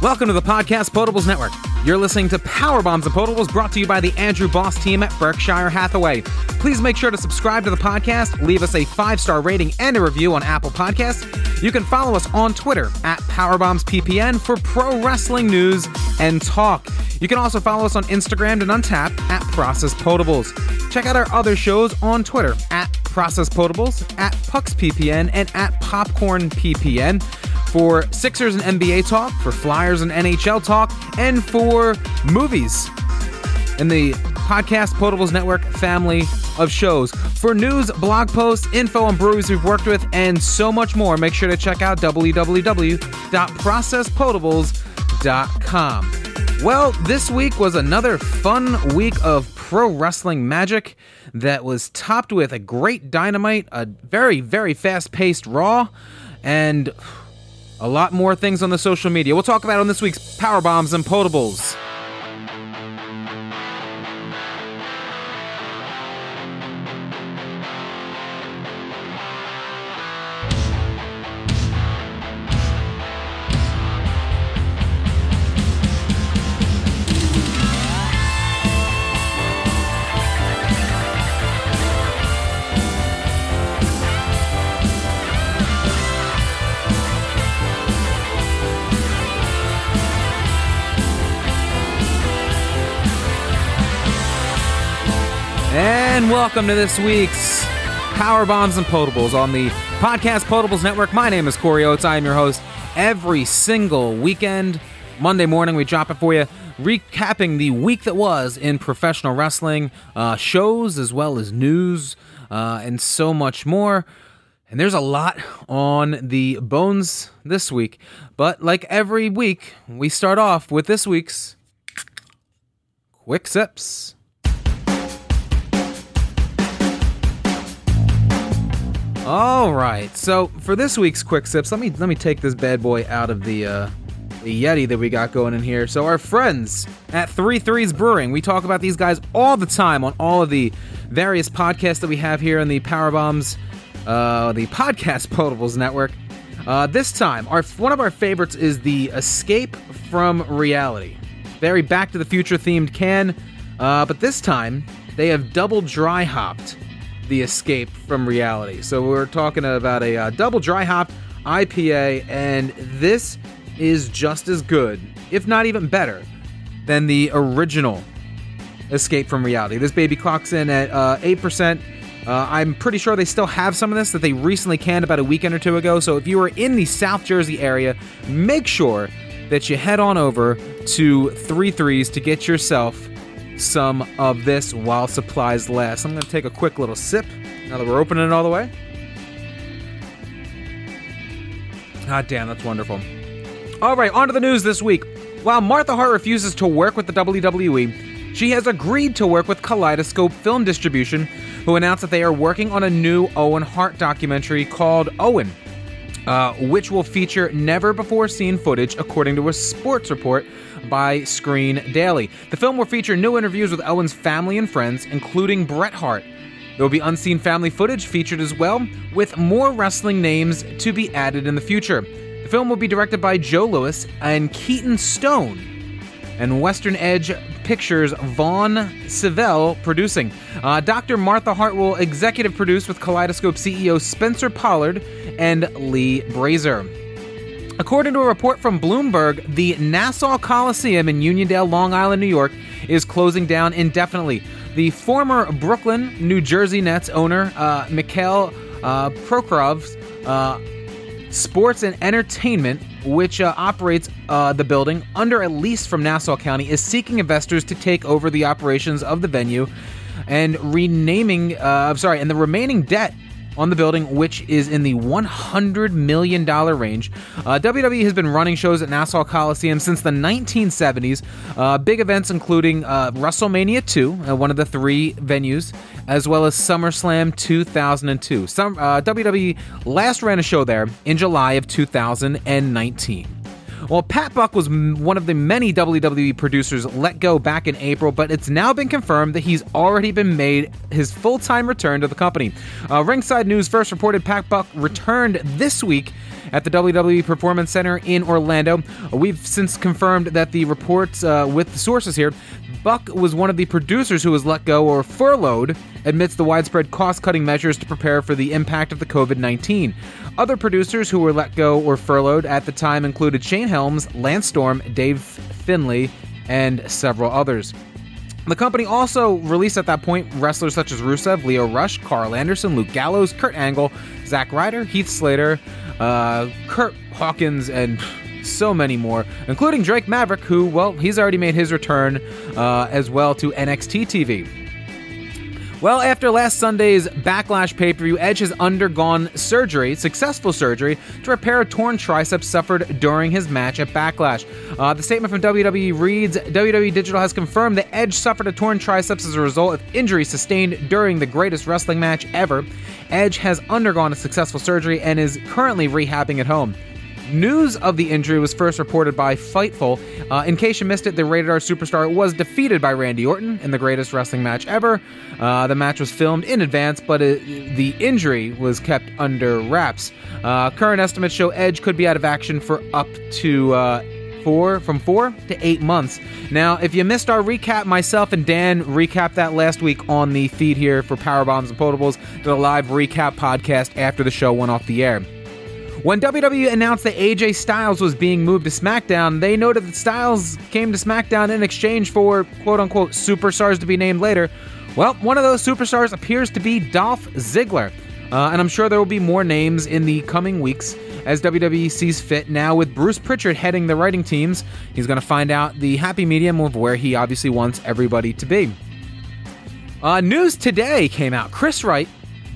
Welcome to the Podcast Potables Network. You're listening to Power Bombs and Potables, brought to you by the Andrew Boss team at Berkshire Hathaway. Please make sure to subscribe to the podcast, leave us a 5-star rating and a review on Apple Podcasts. You can follow us on Twitter at PowerbombsPPN for pro wrestling news and talk. You can also follow us on Instagram and Untap at Process Potables. Check out our other shows on Twitter at Process Potables, at PucksPPN, and at PopcornPPN. For Sixers and NBA talk, for Flyers and NHL talk, and for movies in the Podcast Potables Network family of shows. For news, blog posts, info on breweries we've worked with, and so much more, make sure to check out www.processpodables.com. Well, this week was another fun week of pro wrestling magic that was topped with a great Dynamite, a very, very fast-paced Raw, and a lot more things on the social media. We'll talk about it on this week's Power Bombs and Potables. And welcome to this week's Power Bombs and Potables on the Podcast Potables Network. My name is Corey Oates. I am your host every single weekend. Monday morning, we drop it for you, recapping the week that was in professional wrestling, shows as well as news, and so much more. And there's a lot on the bones this week. But like every week, we start off with this week's Quick Sips. All right, so for this week's Quick Sips, let me take this bad boy out of the Yeti that we got going in here. So our friends at 3 Threes Brewing, we talk about these guys all the time on all of the various podcasts that we have here on the Power Bombs, the Podcast Potables Network. This time, one of our favorites is the Escape from Reality. Very Back to the Future themed can, but this time they have double dry hopped the Escape from Reality. So we're talking about a double dry hop IPA, and this is just as good, if not even better, than the original Escape from Reality. This baby clocks in at 8%. I'm pretty sure they still have some of this that they recently canned about a weekend or two ago. So if you are in the South Jersey area, make sure that you head on over to 3 Threes to get yourself some of this while supplies last. I'm going to take a quick little sip now that we're opening it all the way. God damn, that's wonderful. All right, on to the news this week. While Martha Hart refuses to work with the WWE, she has agreed to work with Kaleidoscope Film Distribution, who announced that they are working on a new Owen Hart documentary called Owen, which will feature never-before-seen footage, according to a sports report by Screen Daily. The film will feature new interviews with Owen's family and friends, including Bret Hart. There will be unseen family footage featured as well, with more wrestling names to be added in the future. The film will be directed by Joe Lewis and Keaton Stone, and Western Edge Pictures' Vaughn Seville producing. Dr. Martha Hart will executive produce with Kaleidoscope CEO Spencer Pollard and Lee Brazier. According to a report from Bloomberg, the Nassau Coliseum in Uniondale, Long Island, New York, is closing down indefinitely. The former Brooklyn, New Jersey Nets owner, Mikhail Prokhorov's Sports and Entertainment, which operates the building under a lease from Nassau County, is seeking investors to take over the operations of the venue and the remaining debt on the building, which is in the $100 million range. WWE has been running shows at Nassau Coliseum since the 1970s. Big events including WrestleMania 2, one of the three venues, as well as SummerSlam 2002. WWE last ran a show there in July of 2019. Well, Pat Buck was one of the many WWE producers let go back in April, but it's now been confirmed that he's already been made his full-time return to the company. Ringside News first reported Pat Buck returned this week at the WWE Performance Center in Orlando. We've since confirmed that the reports with the sources here, Buck was one of the producers who was let go or furloughed amidst the widespread cost-cutting measures to prepare for the impact of the COVID-19. Other producers who were let go or furloughed at the time included Shane Helms, Lance Storm, Dave Finlay, and several others. The company also released at that point wrestlers such as Rusev, Lio Rush, Carl Anderson, Luke Gallows, Kurt Angle, Zack Ryder, Heath Slater, Kurt Hawkins, and so many more, including Drake Maverick, who, well, he's already made his return as well to NXT TV. Well, after last Sunday's Backlash pay-per-view, Edge has undergone successful surgery, to repair a torn tricep suffered during his match at Backlash. The statement from WWE reads, WWE Digital has confirmed that Edge suffered a torn triceps as a result of injury sustained during the greatest wrestling match ever. Edge has undergone a successful surgery and is currently rehabbing at home. News of the injury was first reported by Fightful. In case you missed it, the Rated R superstar was defeated by Randy Orton in the greatest wrestling match ever. The match was filmed in advance, but the injury was kept under wraps. Current estimates show Edge could be out of action for up to 4 to 8 months. Now, if you missed our recap, myself and Dan recapped that last week on the feed here for Power Bombs and Potables. Did a live recap podcast after the show went off the air. When WWE announced that AJ Styles was being moved to SmackDown, they noted that Styles came to SmackDown in exchange for, quote-unquote, superstars to be named later. Well, one of those superstars appears to be Dolph Ziggler. And I'm sure there will be more names in the coming weeks as WWE sees fit. Now with Bruce Pritchard heading the writing teams, he's going to find out the happy medium of where he obviously wants everybody to be. News today came out. Chris Wright,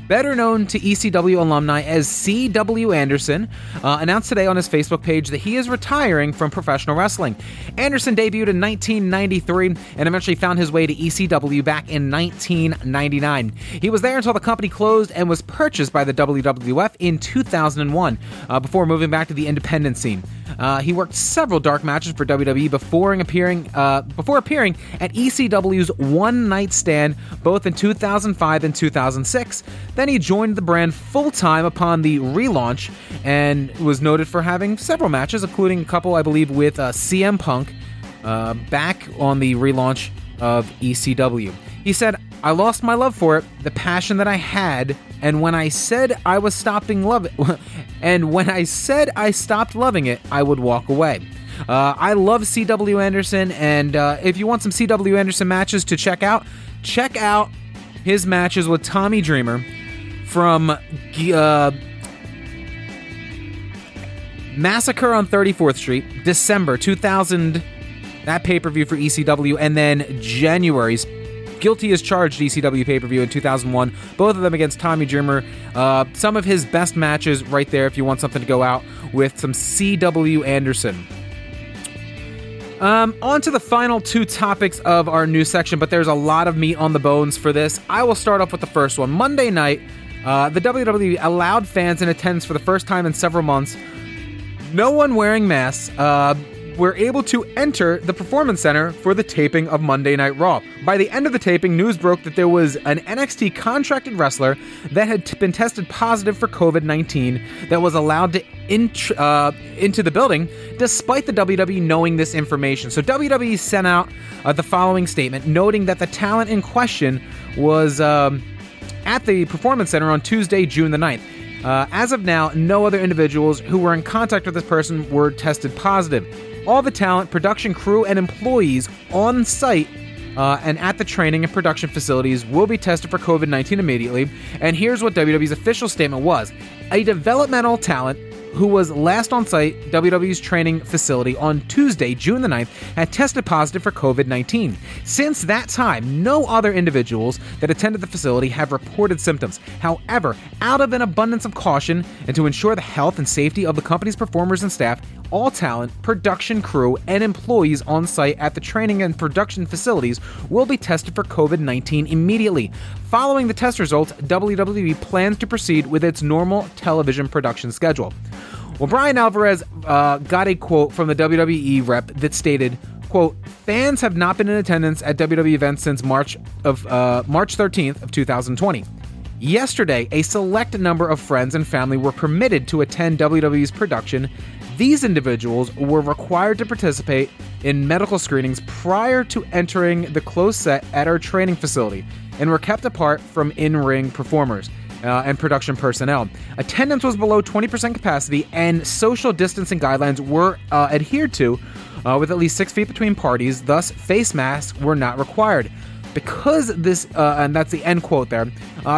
better known to ECW alumni as C.W. Anderson, announced today on his Facebook page that he is retiring from professional wrestling. Anderson debuted in 1993 and eventually found his way to ECW back in 1999. He was there until the company closed and was purchased by the WWF in 2001 before moving back to the independent scene. He worked several dark matches for WWE before appearing at ECW's One Night Stand both in 2005 and 2006. Then he joined the brand full-time upon the relaunch and was noted for having several matches, including a couple, I believe, with CM Punk back on the relaunch of ECW. He said, I lost my love for it, the passion that I had, and when I said I was stopping loving it, and when I said I stopped loving it, I would walk away. I love C.W. Anderson, and if you want some C.W. Anderson matches to check out his matches with Tommy Dreamer from Massacre on 34th Street, December 2000, that pay-per-view for ECW, and then January's Guilty as Charged ECW pay-per-view in 2001, both of them against Tommy Dreamer. Some of his best matches right there if you want something to go out with some C.W. Anderson. On to the final two topics of our news section, but there's a lot of meat on the bones for this. I will start off with the first one. Monday night, the WWE allowed fans in attendance for the first time in several months. No one wearing masks. Were able to enter the Performance Center for the taping of Monday Night Raw. By the end of the taping, news broke that there was an NXT contracted wrestler that had been tested positive for COVID-19 that was allowed to into the building despite the WWE knowing this information. So WWE sent out the following statement, noting that the talent in question was at the Performance Center on Tuesday, June the 9th. As of now, no other individuals who were in contact with this person were tested positive. All the talent, production crew, and employees on site and at the training and production facilities will be tested for COVID-19 immediately. And here's what WWE's official statement was. A developmental talent who was last on site WWE's training facility on Tuesday, June the 9th, had tested positive for COVID-19. Since that time, no other individuals that attended the facility have reported symptoms. However, out of an abundance of caution and to ensure the health and safety of the company's performers and staff, all talent, production crew, and employees on site at the training and production facilities will be tested for COVID-19 immediately. Following the test results, WWE plans to proceed with its normal television production schedule. Well, Brian Alvarez got a quote from the WWE rep that stated, quote, fans have not been in attendance at WWE events since March 13th of 2020. Yesterday, a select number of friends and family were permitted to attend WWE's production. These individuals were required to participate in medical screenings prior to entering the closed set at our training facility and were kept apart from in-ring performers and production personnel. Attendance was below 20% capacity and social distancing guidelines were adhered to with at least 6 feet between parties. Thus, face masks were not required. Because this, and that's the end quote there,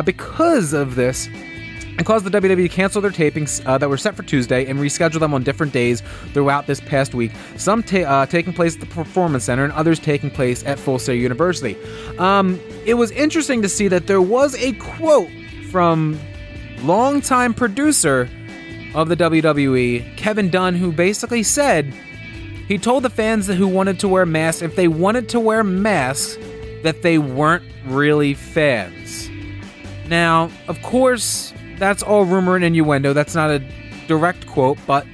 because of this, it caused the WWE to cancel their tapings that were set for Tuesday and reschedule them on different days throughout this past week, some taking place at the Performance Center and others taking place at Full Sail University. It was interesting to see that there was a quote from longtime producer of the WWE, Kevin Dunn, who basically said he told the fans who wanted to wear masks, if they wanted to wear masks, that they weren't really fans. Now, of course, that's all rumor and innuendo. That's not a direct quote, but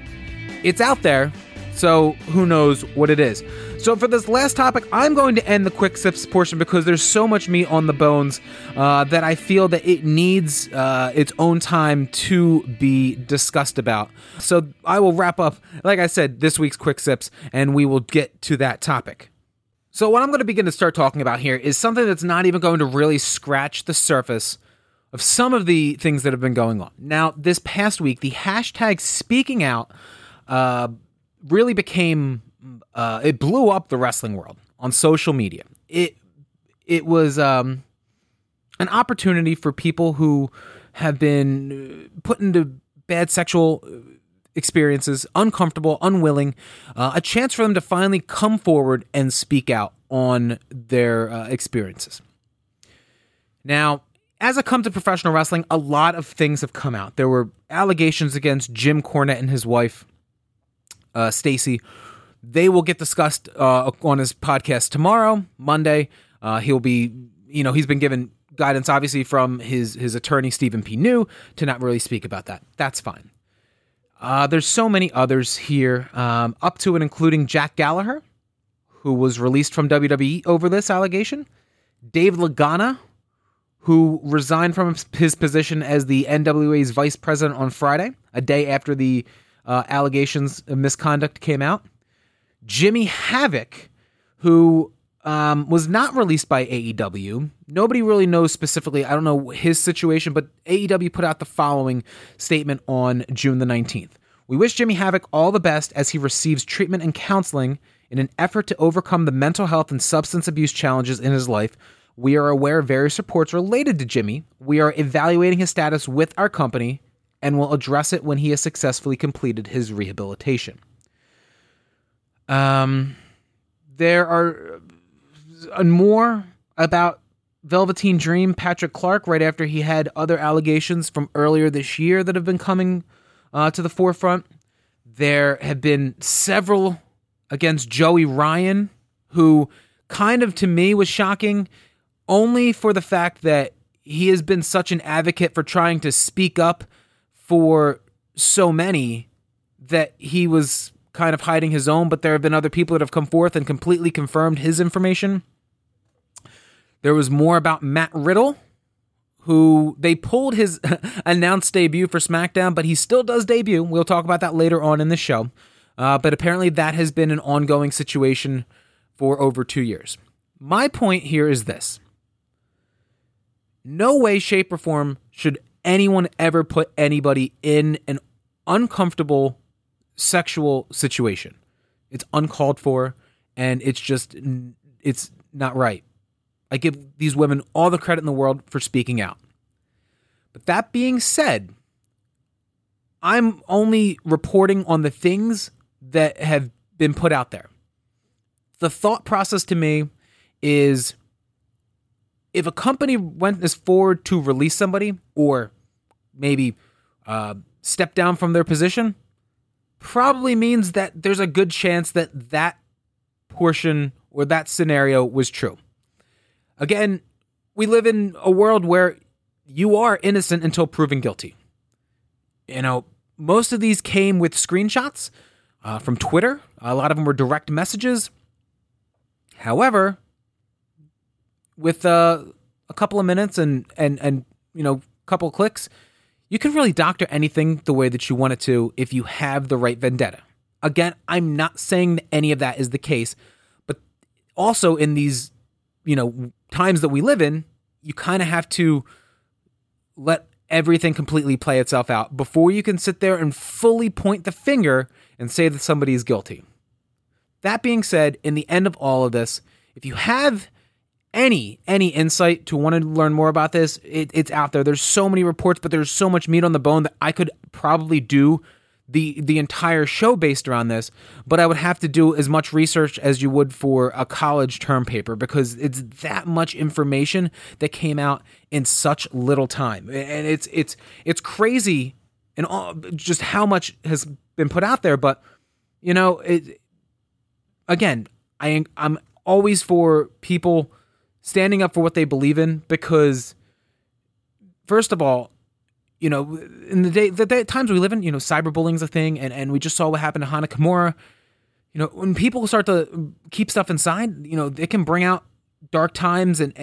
it's out there, so who knows what it is. So for this last topic, I'm going to end the quick sips portion because there's so much meat on the bones that I feel that it needs its own time to be discussed about. So I will wrap up, like I said, this week's quick sips, and we will get to that topic. So what I'm going to begin to start talking about here is something that's not even going to really scratch the surface of some of the things that have been going on. Now, this past week, the hashtag speaking out really became, it blew up the wrestling world on social media. It was an opportunity for people who have been put into bad sexual experiences, uncomfortable, unwilling, a chance for them to finally come forward and speak out on their experiences. Now, as it comes to professional wrestling, a lot of things have come out. There were allegations against Jim Cornette and his wife, Stacy. They will get discussed on his podcast tomorrow, Monday. He'll be, you know, he's been given guidance, obviously, from his attorney, Stephen P. New, to not really speak about that. That's fine. There's so many others here, up to and including Jack Gallagher, who was released from WWE over this allegation, Dave LaGana, who resigned from his position as the NWA's vice president on Friday, a day after the allegations of misconduct came out, Jimmy Havoc, who was not released by AEW. Nobody really knows specifically. I don't know his situation, but AEW put out the following statement on June the 19th. We wish Jimmy Havoc all the best as he receives treatment and counseling in an effort to overcome the mental health and substance abuse challenges in his life. We are aware of various reports related to Jimmy. We are evaluating his status with our company and will address it when he has successfully completed his rehabilitation. There are and more about Velveteen Dream, Patrick Clark, right after he had other allegations from earlier this year that have been coming to the forefront. There have been several against Joey Ryan, who kind of, to me, was shocking, only for the fact that he has been such an advocate for trying to speak up for so many that he was kind of hiding his own, but there have been other people that have come forth and completely confirmed his information. There was more about Matt Riddle, who they pulled his announced debut for SmackDown, but he still does debut. We'll talk about that later on in the show. But apparently that has been an ongoing situation for over 2 years. My point here is this. No way, shape, or form should anyone ever put anybody in an uncomfortable sexual situation. It's uncalled for, and it's not right. I give these women all the credit in the world for speaking out. But that being said, I'm only reporting on the things that have been put out there. The thought process to me is if a company went this forward to release somebody or maybe step down from their position, probably means that there's a good chance that that portion or that scenario was true. Again, we live in a world where you are innocent until proven guilty. You know, Most of these came with screenshots from Twitter. A lot of them were direct messages. However, with a couple of minutes and you know, couple clicks, you can really doctor anything the way that you want it to if you have the right vendetta. Again, I'm not saying that any of that is the case, but also in these, you know, times that we live in, you kind of have to let everything completely play itself out before you can sit there and fully point the finger and say that somebody is guilty. That being said, in the end of all of this, if you have any insight to want to learn more about this, it's out there. There's so many reports, but there's so much meat on the bone that I could probably do the entire show based around this, but I would have to do as much research as you would for a college term paper because it's that much information that came out in such little time. And it's crazy and all, just how much has been put out there. But, you know, again, I'm always for people standing up for what they believe in because, first of all, you know, in the times we live in, you know, cyberbullying's a thing, and we just saw what happened to Hana Kimura. You know, when people start to keep stuff inside, you know, they can bring out dark times and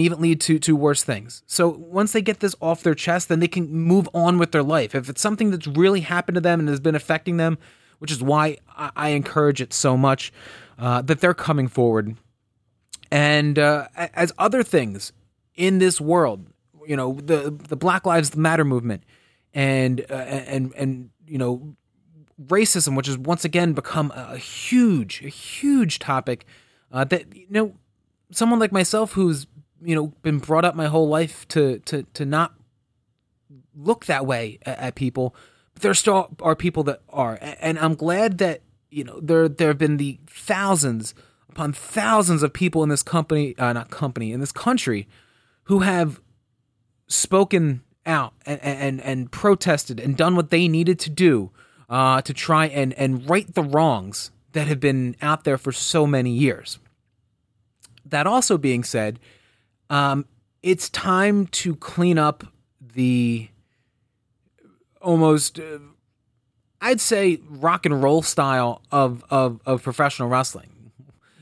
even lead to worse things. So once they get this off their chest, then they can move on with their life. If it's something that's really happened to them and has been affecting them, which is why I encourage it so much, that they're coming forward. And as other things in this world, you know, the Black Lives Matter movement and you know, racism, which has once again become a huge topic that, you know, someone like myself who's, you know, been brought up my whole life to not look that way at people, but there still are people that are, and I'm glad that, you know, there have been the thousands upon thousands of people in this in this country who have spoken out and protested and done what they needed to do to try and right the wrongs that have been out there for so many years. That also being said, it's time to clean up the almost, I'd say, rock and roll style of professional wrestling.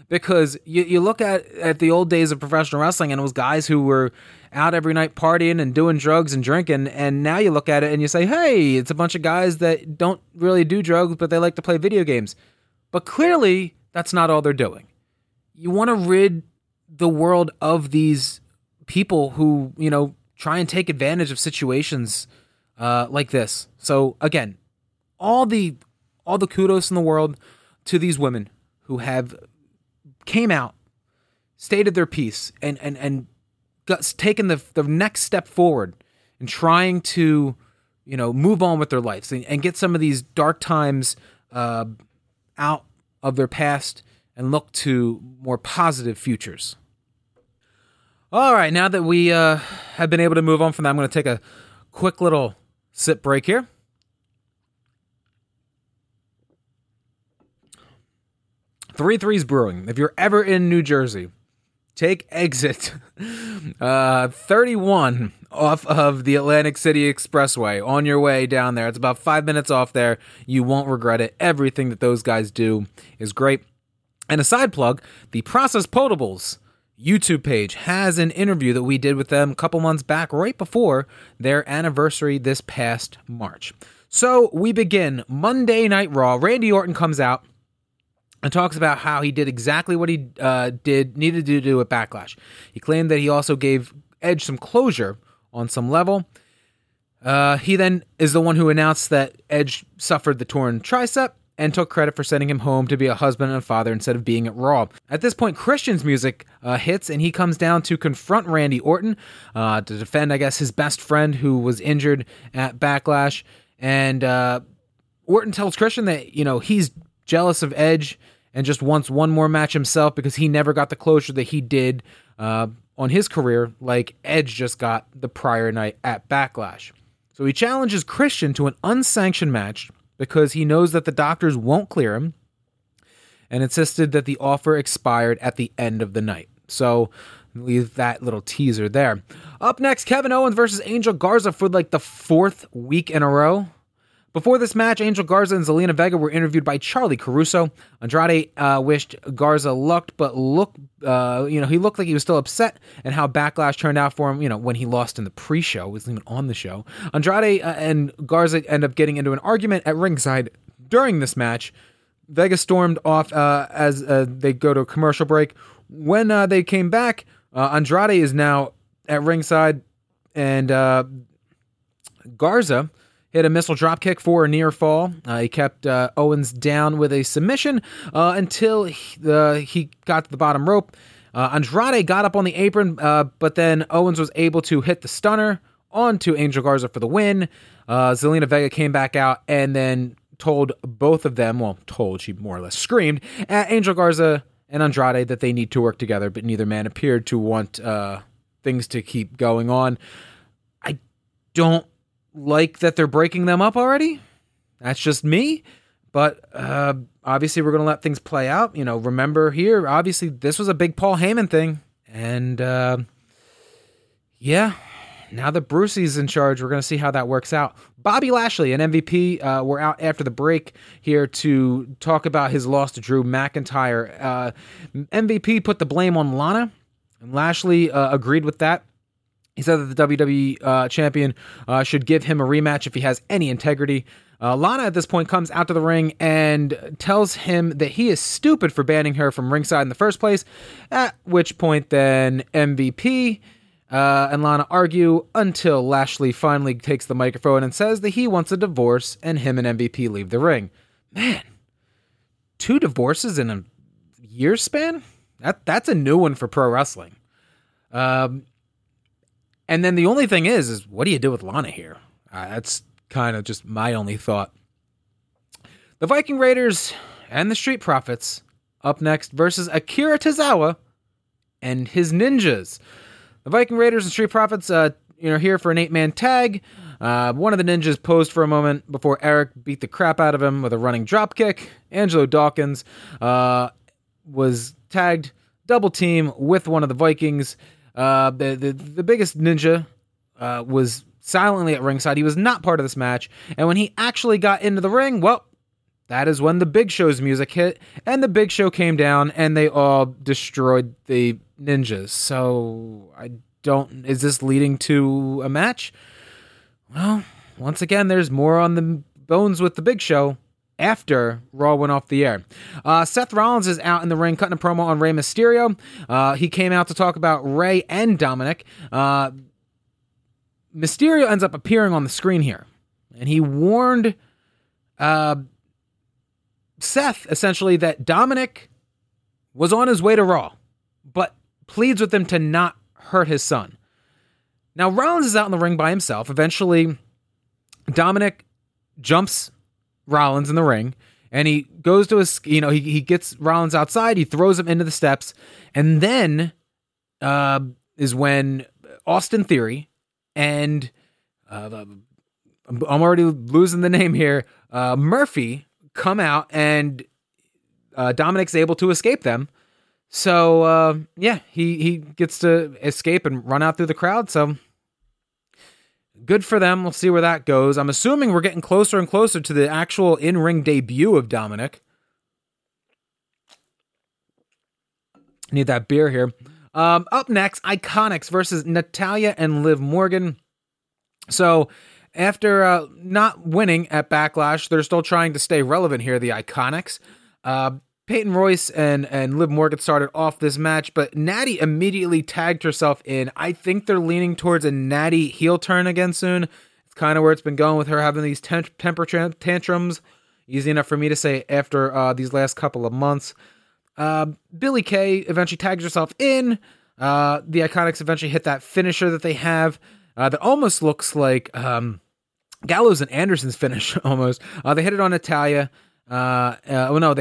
Because you look at the old days of professional wrestling and it was guys who were out every night partying and doing drugs and drinking. And now you look at it and you say, hey, it's a bunch of guys that don't really do drugs, but they like to play video games. But clearly that's not all they're doing. You want to rid the world of these people who, you know, try and take advantage of situations like this. So again, all the kudos in the world to these women who have came out, stated their piece, and got taken the next step forward and trying to, you know, move on with their lives and get some of these dark times out of their past and look to more positive futures. All right, now that we have been able to move on from that, I'm going to take a quick little sip break here. Three Threes Brewing. If you're ever in New Jersey, take exit 31 off of the Atlantic City Expressway on your way down there. It's about 5 minutes off there. You won't regret it. Everything that those guys do is great. And a side plug, the Process Potables YouTube page has an interview that we did with them a couple months back, right before their anniversary this past March. So we begin Monday Night Raw. Randy Orton comes out and talks about how he did exactly what he needed to do at Backlash. He claimed that he also gave Edge some closure on some level. He then is the one who announced that Edge suffered the torn tricep and took credit for sending him home to be a husband and a father instead of being at Raw. At this point, Christian's music hits, and he comes down to confront Randy Orton to defend, I guess, his best friend who was injured at Backlash. And Orton tells Christian that, you know, he's jealous of Edge and just wants one more match himself because he never got the closure that he did on his career like Edge just got the prior night at Backlash. So he challenges Christian to an unsanctioned match because he knows that the doctors won't clear him and insisted that the offer expired at the end of the night. So leave that little teaser there. Up next, Kevin Owens versus Angel Garza for like the fourth week in a row. Before this match, Angel Garza and Zelina Vega were interviewed by Charlie Caruso. Andrade wished Garza luck, but he looked like he was still upset and how Backlash turned out for him, when he lost in the pre-show, wasn't even on the show. Andrade and Garza end up getting into an argument at ringside during this match. Vega stormed off as they go to a commercial break. When they came back, Andrade is now at ringside, and Garza hit a missile dropkick for a near fall. He kept Owens down with a submission until he got to the bottom rope. Andrade got up on the apron, but then Owens was able to hit the stunner onto Angel Garza for the win. Zelina Vega came back out and then told both of them, she more or less screamed at Angel Garza and Andrade that they need to work together, but neither man appeared to want things to keep going on. I don't like that they're breaking them up already. That's just me, but obviously we're going to let things play out. Remember here, obviously this was a big Paul Heyman thing, and now that Brucey's in charge, we're going to see how that works out. Bobby Lashley and MVP were out after the break here to talk about his loss to Drew McIntyre. MVP put the blame on Lana, and Lashley agreed with that. He said that the WWE champion should give him a rematch if he has any integrity. Lana at this point comes out to the ring and tells him that he is stupid for banning her from ringside in the first place, at which point then MVP and Lana argue until Lashley finally takes the microphone and says that he wants a divorce, and him and MVP leave the ring. Man, 2 divorces in a year span? That's a new one for pro wrestling. And then the only thing is what do you do with Lana here? That's kind of just my only thought. The Viking Raiders and the Street Profits up next versus Akira Tozawa and his ninjas. The Viking Raiders and Street Profits here for an 8-man tag. One of the ninjas posed for a moment before Eric beat the crap out of him with a running dropkick. Angelo Dawkins was tagged double team with one of the Vikings. The biggest ninja was silently at ringside. He was not part of this match. And when he actually got into the ring, that is when the Big Show's music hit. And the Big Show came down and they all destroyed the ninjas. So is this leading to a match? Well, once again, there's more on the bones with the Big Show after Raw went off the air. Seth Rollins is out in the ring cutting a promo on Rey Mysterio. He came out to talk about Rey and Dominic. Mysterio ends up appearing on the screen here, and he warned Seth essentially that Dominic was on his way to Raw, but pleads with him to not hurt his son. Now Rollins is out in the ring by himself. Eventually Dominic jumps Rollins in the ring, and he goes to his, he gets Rollins outside, he throws him into the steps, and then is when Austin Theory and I'm already losing the name here, Murphy come out, and Dominic's able to escape them. So he gets to escape and run out through the crowd, so good for them. We'll see where that goes. I'm assuming we're getting closer and closer to the actual in-ring debut of Dominic. Need that beer here. Up next, Iconics versus Natalya and Liv Morgan. So after not winning at Backlash, they're still trying to stay relevant here, the Iconics. Peyton Royce and Liv Morgan started off this match, but Natty immediately tagged herself in. I think they're leaning towards a Natty heel turn again soon. It's kind of where it's been going with her having these temper tantrums. Easy enough for me to say after these last couple of months. Billie Kay eventually tags herself in. The Iconics eventually hit that finisher that they have that almost looks like Gallows and Anderson's finish almost. They hit it on Natalya. They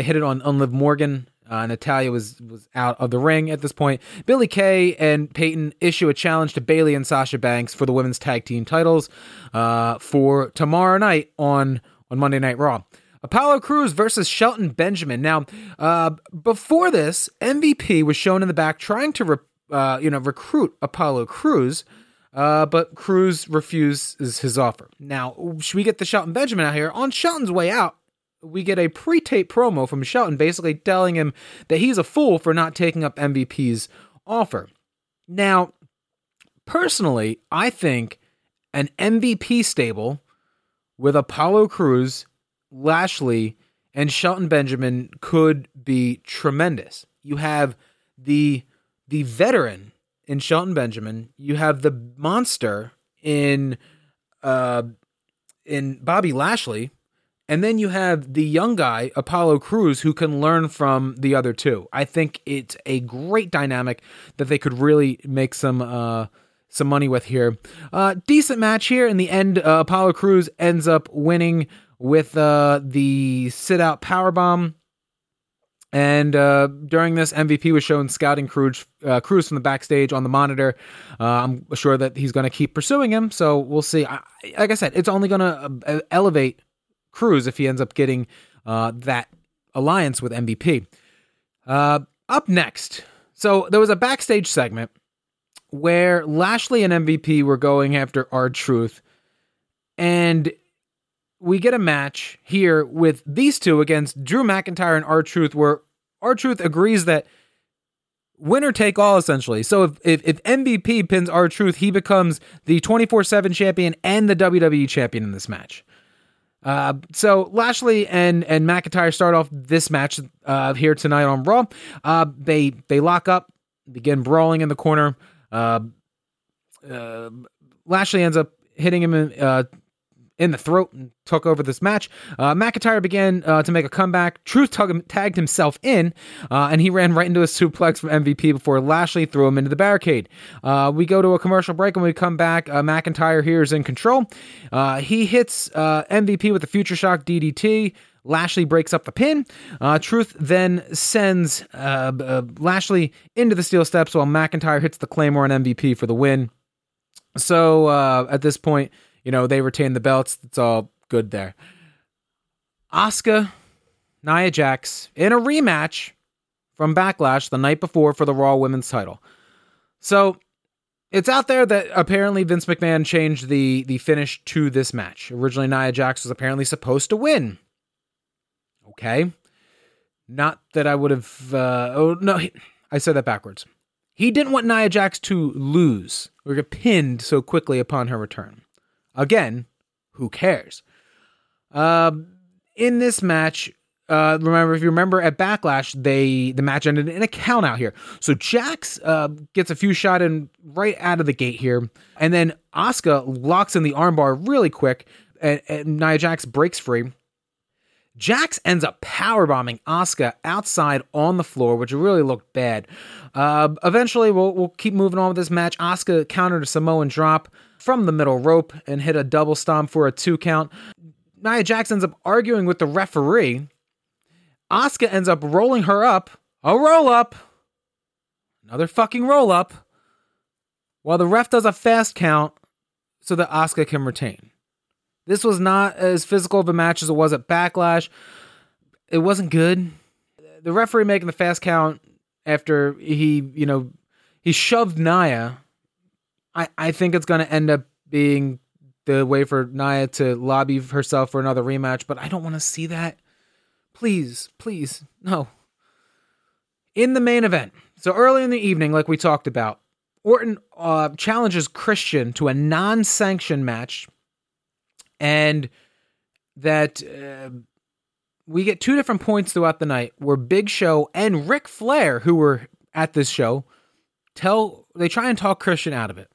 hit it on Liv Morgan. Natalya was out of the ring at this point. Billie Kay and Peyton issue a challenge to Bayley and Sasha Banks for the Women's Tag Team Titles for tomorrow night on Monday Night Raw. Apollo Crews versus Shelton Benjamin. Now, before this, MVP was shown in the back trying to recruit Apollo Crews. But Crews refuses his offer. Now, should we get the Shelton Benjamin out here? On Shelton's way out, we get a pre-tape promo from Shelton basically telling him that he's a fool for not taking up MVP's offer. Now, personally, I think an MVP stable with Apollo Crews, Lashley, and Shelton Benjamin could be tremendous. You have the veteran in Shelton Benjamin. You have the monster in Bobby Lashley. And then you have the young guy, Apollo Crews, who can learn from the other two. I think it's a great dynamic that they could really make some money with here. Decent match here. In the end, Apollo Crews ends up winning with the sit-out powerbomb. And during this, MVP was shown scouting Crews from the backstage on the monitor. I'm sure that he's going to keep pursuing him, so we'll see. Like I said, it's only going to elevate Crews if he ends up getting that alliance with MVP. Up next, so there was a backstage segment where Lashley and MVP were going after R-Truth, and we get a match here with these two against Drew McIntyre and R-Truth, where R-Truth agrees that winner take all, essentially. So if MVP pins R-Truth, he becomes the 24/7 champion and the WWE champion in this match. So Lashley and McIntyre start off this match here tonight on Raw. They lock up, begin brawling in the corner. Lashley ends up hitting him in the throat and took over this match. McIntyre began to make a comeback. Truth tagged himself in, and he ran right into a suplex from MVP before Lashley threw him into the barricade. We go to a commercial break, and we come back. McIntyre here is in control. He hits MVP with a Future Shock DDT. Lashley breaks up the pin. Truth then sends Lashley into the steel steps while McIntyre hits the Claymore on MVP for the win. So at this point, you know, they retain the belts. It's all good there. Asuka, Nia Jax, in a rematch from Backlash the night before for the Raw Women's title. So it's out there that apparently Vince McMahon changed the finish to this match. Originally, Nia Jax was apparently supposed to win. Okay. Not that I would have... I said that backwards. He didn't want Nia Jax to lose or get pinned so quickly upon her return. Again, who cares? In this match, remember at Backlash, the match ended in a count out here. So Jax gets a few shot in right out of the gate here. And then Asuka locks in the armbar really quick, and Nia Jax breaks free. Jax ends up powerbombing Asuka outside on the floor, which really looked bad. Eventually, we'll keep moving on with this match. Asuka countered a Samoan drop from the middle rope and hit a double stomp for a 2 count. Nia Jax ends up arguing with the referee. Asuka ends up rolling her up. A roll up. Another fucking roll up. While the ref does a fast count so that Asuka can retain. This was not as physical of a match as it was at Backlash. It wasn't good. The referee making the fast count after he shoved Nia. I think it's going to end up being the way for Nia to lobby herself for another rematch, but I don't want to see that. Please, no. In the main event, so early in the evening, like we talked about, Orton challenges Christian to a non-sanctioned match, and that we get 2 different points throughout the night where Big Show and Ric Flair, who were at this show, they try and talk Christian out of it.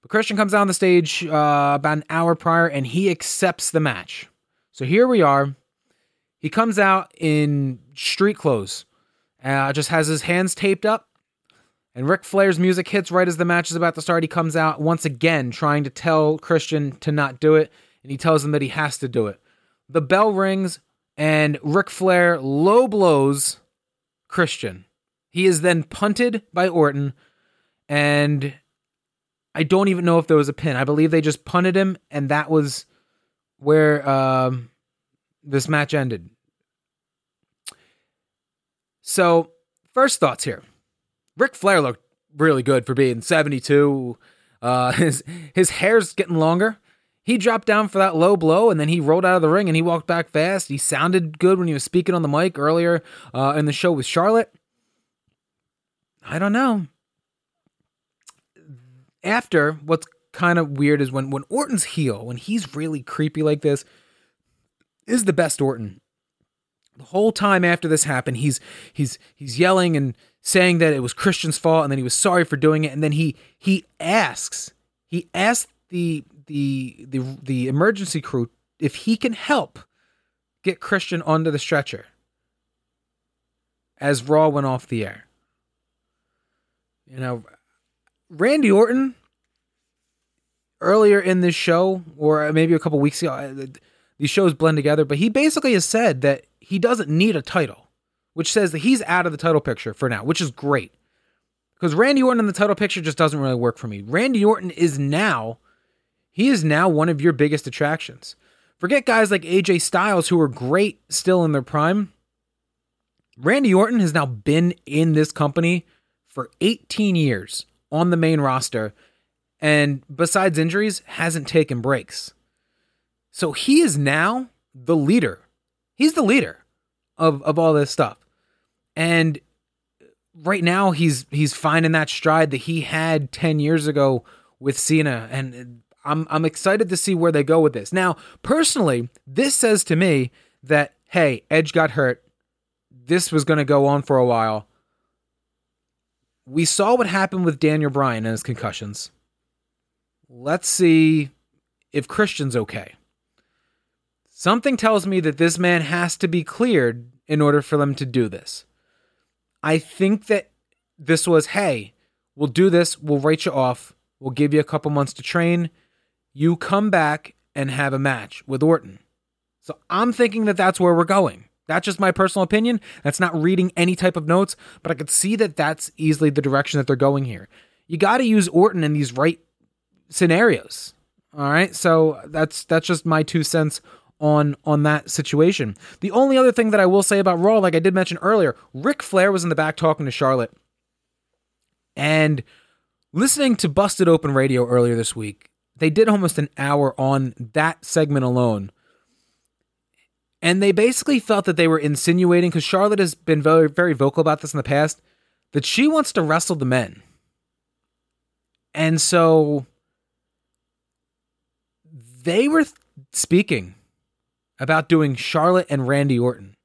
But Christian comes down the stage about an hour prior, and he accepts the match. So here we are. He comes out in street clothes. Just has his hands taped up. And Ric Flair's music hits right as the match is about to start. He comes out once again trying to tell Christian to not do it. And he tells him that he has to do it. The bell rings, and Ric Flair low blows Christian. He is then punted by Orton, and I don't even know if there was a pin. I believe they just punted him, and that was where this match ended. So, first thoughts here. Ric Flair looked really good for being 72. His hair's getting longer. He dropped down for that low blow, and then he rolled out of the ring, and he walked back fast. He sounded good when he was speaking on the mic earlier in the show with Charlotte. I don't know. After, what's kind of weird is when Orton's heel, when he's really creepy like this, is the best Orton. The whole time after this happened, he's yelling and saying that it was Christian's fault, and then he was sorry for doing it, and then he asked the emergency crew if he can help get Christian onto the stretcher as Raw went off the air. You know, Randy Orton earlier in this show, or maybe a couple weeks ago, these shows blend together, but he basically has said that he doesn't need a title, which says that he's out of the title picture for now, which is great, because Randy Orton in the title picture just doesn't really work for me. Randy Orton is now... he is now one of your biggest attractions. Forget guys like AJ Styles, who are great still in their prime. Randy Orton has now been in this company for 18 years on the main roster, and besides injuries, hasn't taken breaks. So he is now the leader. He's the leader of all this stuff. And right now, he's finding that stride that he had 10 years ago with Cena, and I'm excited to see where they go with this. Now, personally, this says to me that, hey, Edge got hurt. This was going to go on for a while. We saw what happened with Daniel Bryan and his concussions. Let's see if Christian's okay. Something tells me that this man has to be cleared in order for them to do this. I think that this was, hey, we'll do this. We'll write you off. We'll give you a couple months to train. You come back and have a match with Orton. So I'm thinking that that's where we're going. That's just my personal opinion. That's not reading any type of notes, but I could see that that's easily the direction that they're going here. You got to use Orton in these right scenarios. All right. So that's just my 2 cents on that situation. The only other thing that I will say about Raw, like I did mention earlier, Ric Flair was in the back talking to Charlotte, and listening to Busted Open Radio earlier this week, they did almost an hour on that segment alone. And they basically felt that they were insinuating, because Charlotte has been very, very vocal about this in the past, that she wants to wrestle the men. And so they were speaking about doing Charlotte and Randy Orton.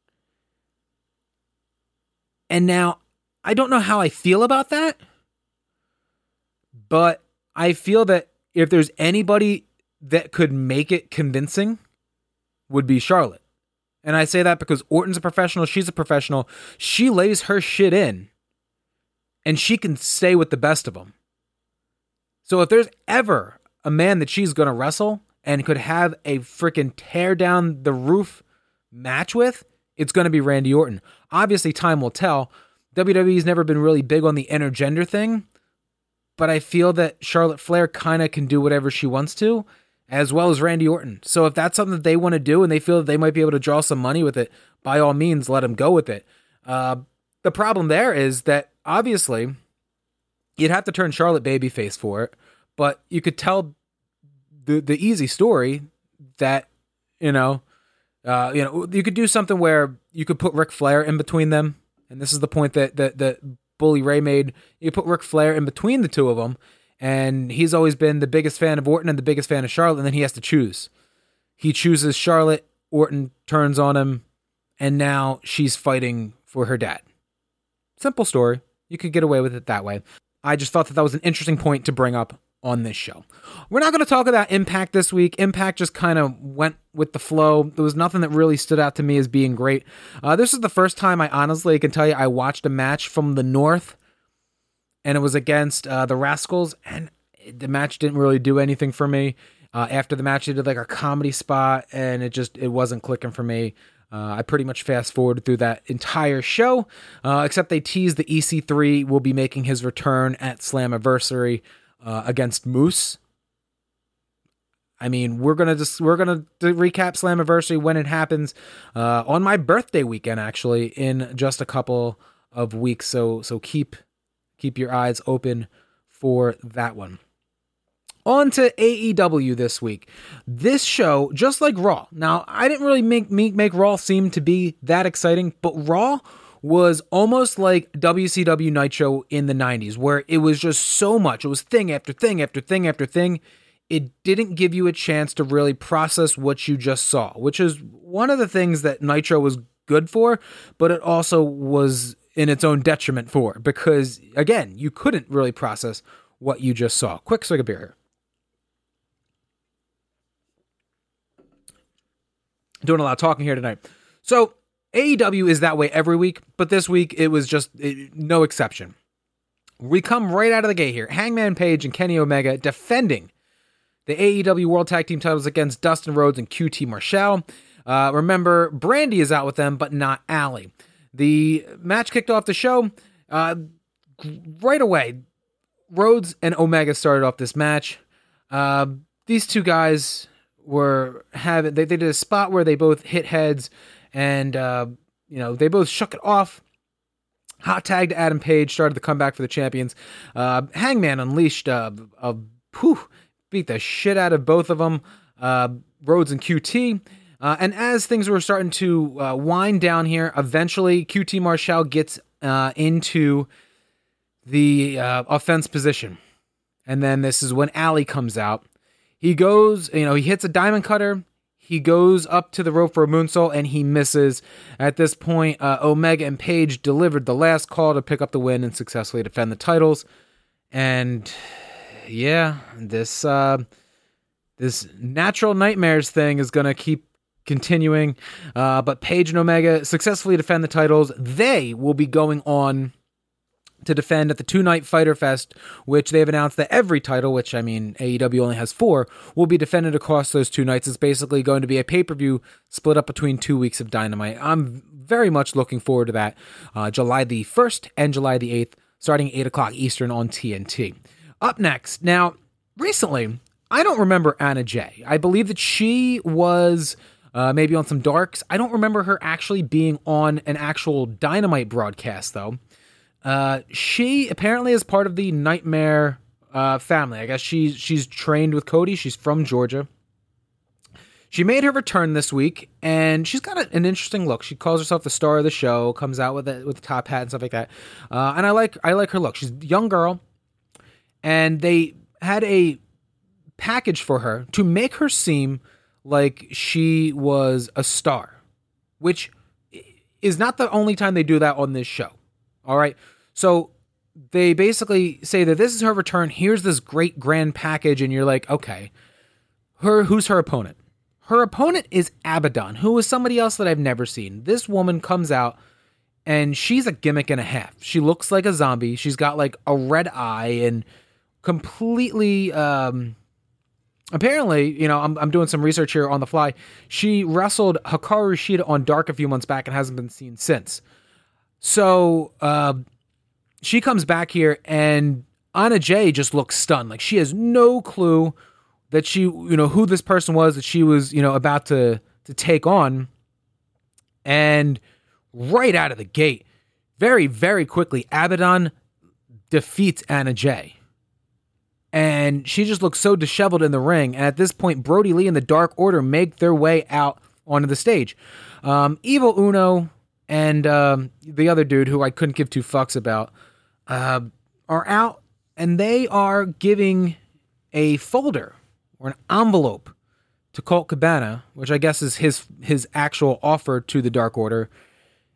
And now, I don't know how I feel about that, but I feel that if there's anybody that could make it convincing, would be Charlotte. And I say that because Orton's a professional. She's a professional. She lays her shit in, and she can stay with the best of them. So if there's ever a man that she's going to wrestle and could have a freaking tear down the roof match with, it's going to be Randy Orton. Obviously, time will tell. WWE's never been really big on the intergender thing, but I feel that Charlotte Flair kind of can do whatever she wants to, as well as Randy Orton. So if that's something that they want to do and they feel that they might be able to draw some money with it, by all means, let them go with it. The problem there is that, obviously, you'd have to turn Charlotte babyface for it, but you could tell the easy story that, you could do something where you could put Ric Flair in between them, and this is the point that Bully Ray made. You put Ric Flair in between the two of them, and he's always been the biggest fan of Orton and the biggest fan of Charlotte, and then he has to choose. He chooses Charlotte, Orton turns on him, and now she's fighting for her dad. Simple story. You could get away with it that way. I just thought that was an interesting point to bring up on this show. We're not going to talk about Impact this week. Impact just kind of went with the flow. There was nothing that really stood out to me as being great. This is the first time I honestly can tell you I watched a match from the North, and it was against the Rascals, and the match didn't really do anything for me. After the match, they did like a comedy spot, and it wasn't clicking for me. I pretty much fast-forwarded through that entire show, except they teased the EC3 will be making his return at Slammiversary, against Moose. I mean, we're gonna recap Slammiversary when it happens on my birthday weekend, actually, in just a couple of weeks. So keep your eyes open for that one. On to AEW this week. This show, just like Raw. Now, I didn't really make Raw seem to be that exciting, but Raw was almost like WCW Night Show in the 90s, where it was just so much. It was thing after thing after thing after thing. It didn't give you a chance to really process what you just saw, which is one of the things that Nitro was good for, but it also was in its own detriment for, because, again, you couldn't really process what you just saw. Quick swig of beer here. Doing a lot of talking here tonight. So AEW is that way every week, but this week it was just no exception. We come right out of the gate here. Hangman Page and Kenny Omega defending the AEW World Tag Team titles against Dustin Rhodes and QT Marshall. Remember, Brandy is out with them, but not Allie. The match kicked off the show right away. Rhodes and Omega started off this match. These two guys were having... They did a spot where they both hit heads, and they both shook it off. Hot tag to Adam Page started the comeback for the champions. Hangman unleashed beat the shit out of both of them, Rhodes and QT. And as things were starting to wind down here, eventually QT Marshall gets into the offense position. And then this is when Allie comes out. He goes, he hits a diamond cutter. He goes up to the rope for a moonsault, and he misses. At this point, Omega and Page delivered the last call to pick up the win and successfully defend the titles. And... yeah, this natural nightmares thing is going to keep continuing. But Paige and Omega successfully defend the titles. They will be going on to defend at the 2-night Fighter Fest, which they've announced that every title, which, I mean, AEW only has 4, will be defended across those 2 nights. It's basically going to be a pay-per-view split up between 2 weeks of Dynamite. I'm very much looking forward to that. July the 1st and July the 8th, starting at 8 o'clock Eastern on TNT. Up next, now, recently, I don't remember Anna Jay. I believe that she was maybe on some darks. I don't remember her actually being on an actual Dynamite broadcast, though. She apparently is part of the Nightmare family. I guess she's trained with Cody. She's from Georgia. She made her return this week, and she's got an interesting look. She calls herself the star of the show, comes out with the top hat and stuff like that. And I like her look. She's a young girl. And they had a package for her to make her seem like she was a star, which is not the only time they do that on this show. All right. So they basically say that this is her return. Here's this great grand package. And you're like, okay, who's her opponent? Her opponent is Abaddon, who is somebody else that I've never seen. This woman comes out. And she's a gimmick and a half. She looks like a zombie. She's got like a red eye and completely, apparently, I'm doing some research here on the fly. She wrestled Hikaru Shida on Dark a few months back and hasn't been seen since. So she comes back here, and Anna Jay just looks stunned. Like she has no clue that she, who this person was that she was, about to take on. And right out of the gate, very, very quickly, Abaddon defeats Anna Jay. And she just looks so disheveled in the ring. And at this point, Brody Lee and the Dark Order make their way out onto the stage. Evil Uno and the other dude who I couldn't give two fucks about are out. And they are giving a folder or an envelope to Colt Cabana, which I guess is his actual offer to the Dark Order.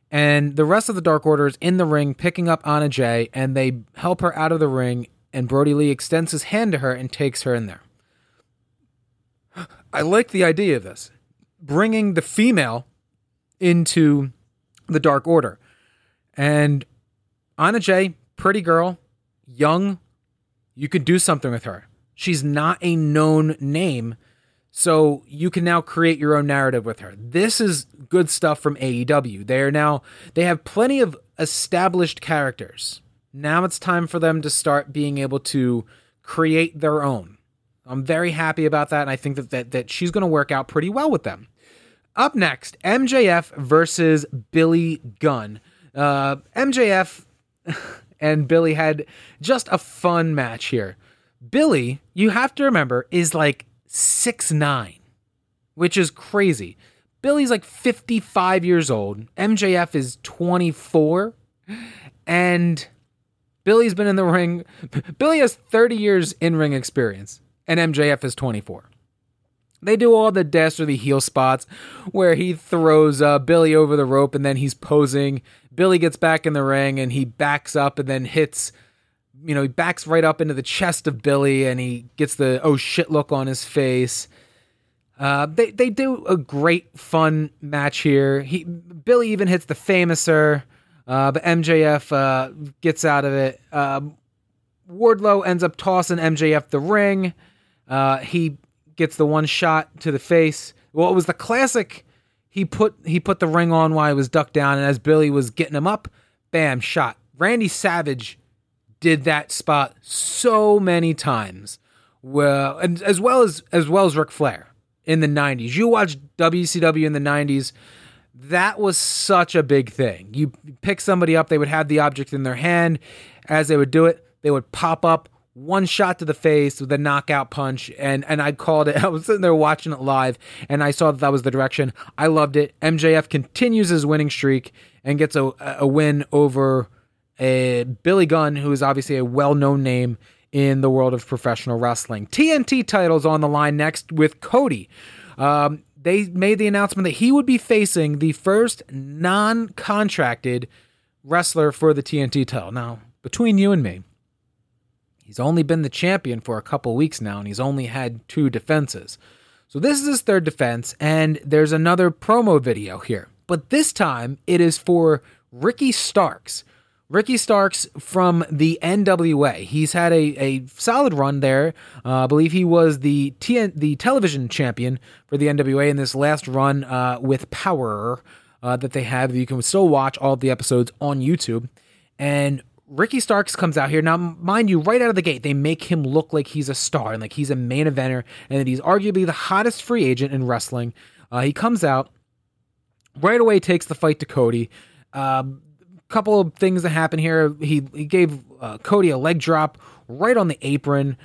And the rest of the Dark Order is in the ring picking up Anna Jay, and they help her out of the ring, and Brody Lee extends his hand to her and takes her in there. I like the idea of this. Bringing the female into the Dark Order. And Anna Jay, pretty girl, young, you could do something with her. She's not a known name, so you can now create your own narrative with her. This is good stuff from AEW. They have plenty of established characters. Now it's time for them to start being able to create their own. I'm very happy about that, and I think that she's going to work out pretty well with them. Up next, MJF versus Billy Gunn. MJF and Billy had just a fun match here. Billy, you have to remember, is like 6'9", which is crazy. Billy's like 55 years old. MJF is 24. And Billy's been in the ring. Billy has 30 years in-ring experience. And MJF is 24. They do all the dastardly heel spots where he throws Billy over the rope and then he's posing. Billy gets back in the ring and he backs up and then hits, you know, he backs right up into the chest of Billy and he gets the oh shit look on his face. They do a great fun match here. Billy even hits the famouser, but MJF gets out of it. Wardlow ends up tossing MJF the ring. He gets the one shot to the face. Well, it was the classic. He put the ring on while he was ducked down, and as Billy was getting him up, bam, shot. Randy Savage did that spot so many times. Well, and as well as Ric Flair in the 90s. You watch WCW in the 90s. That was such a big thing. You pick somebody up, they would have the object in their hand. As they would do it, they would pop up, one shot to the face with a knockout punch, and I called it. I was sitting there watching it live, and I saw that was the direction. I loved it. MJF continues his winning streak and gets a win over Billy Gunn, who is obviously a well-known name in the world of professional wrestling. TNT titles on the line next with Cody. They made the announcement that he would be facing the first non-contracted wrestler for the TNT title. Now, between you and me, he's only been the champion for a couple weeks now, and he's only had 2 defenses. So this is his 3rd defense, and there's another promo video here. But this time, it is for Ricky Starks. Ricky Starks from the NWA. He's had a solid run there. I believe he was the television champion for the NWA in this last run with Power that they have. You can still watch all of the episodes on YouTube. And Ricky Starks comes out here. Now, mind you, right out of the gate, they make him look like he's a star and like he's a main eventer and that he's arguably the hottest free agent in wrestling. He comes out, right away takes the fight to Cody. Couple of things that happen here. He gave Cody a leg drop right on the apron.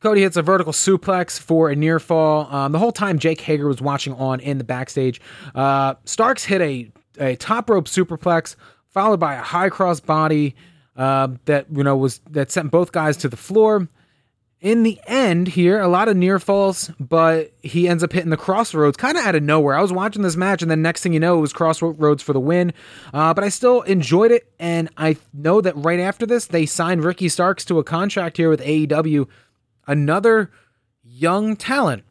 Cody hits a vertical suplex for a near fall. The whole time Jake Hager was watching on in the backstage. Starks hit a top rope superplex followed by a high cross body. That sent both guys to the floor. In the end here, a lot of near falls, but he ends up hitting the crossroads kind of out of nowhere. I was watching this match, and then next thing you know, it was crossroads for the win. But I still enjoyed it, and I know that right after this, they signed Ricky Starks to a contract here with AEW, another young talent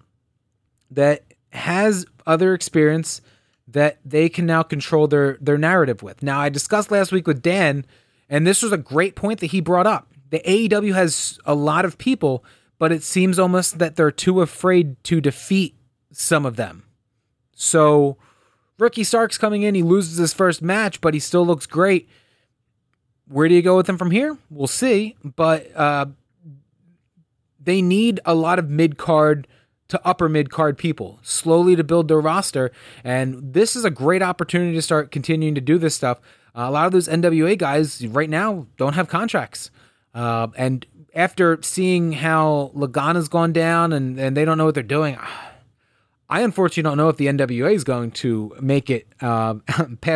that has other experience that they can now control their narrative with. Now, I discussed last week with Dan, and this was a great point that he brought up. The AEW has a lot of people, but it seems almost that they're too afraid to defeat some of them. So Ricky Starks coming in, he loses his first match, but he still looks great. Where do you go with him from here? We'll see. But they need a lot of mid-card to upper mid-card people slowly to build their roster. And this is a great opportunity to start continuing to do this stuff. A lot of those NWA guys right now don't have contracts. And after seeing how Lagana's gone down and they don't know what they're doing, I unfortunately don't know if the NWA is going to make it past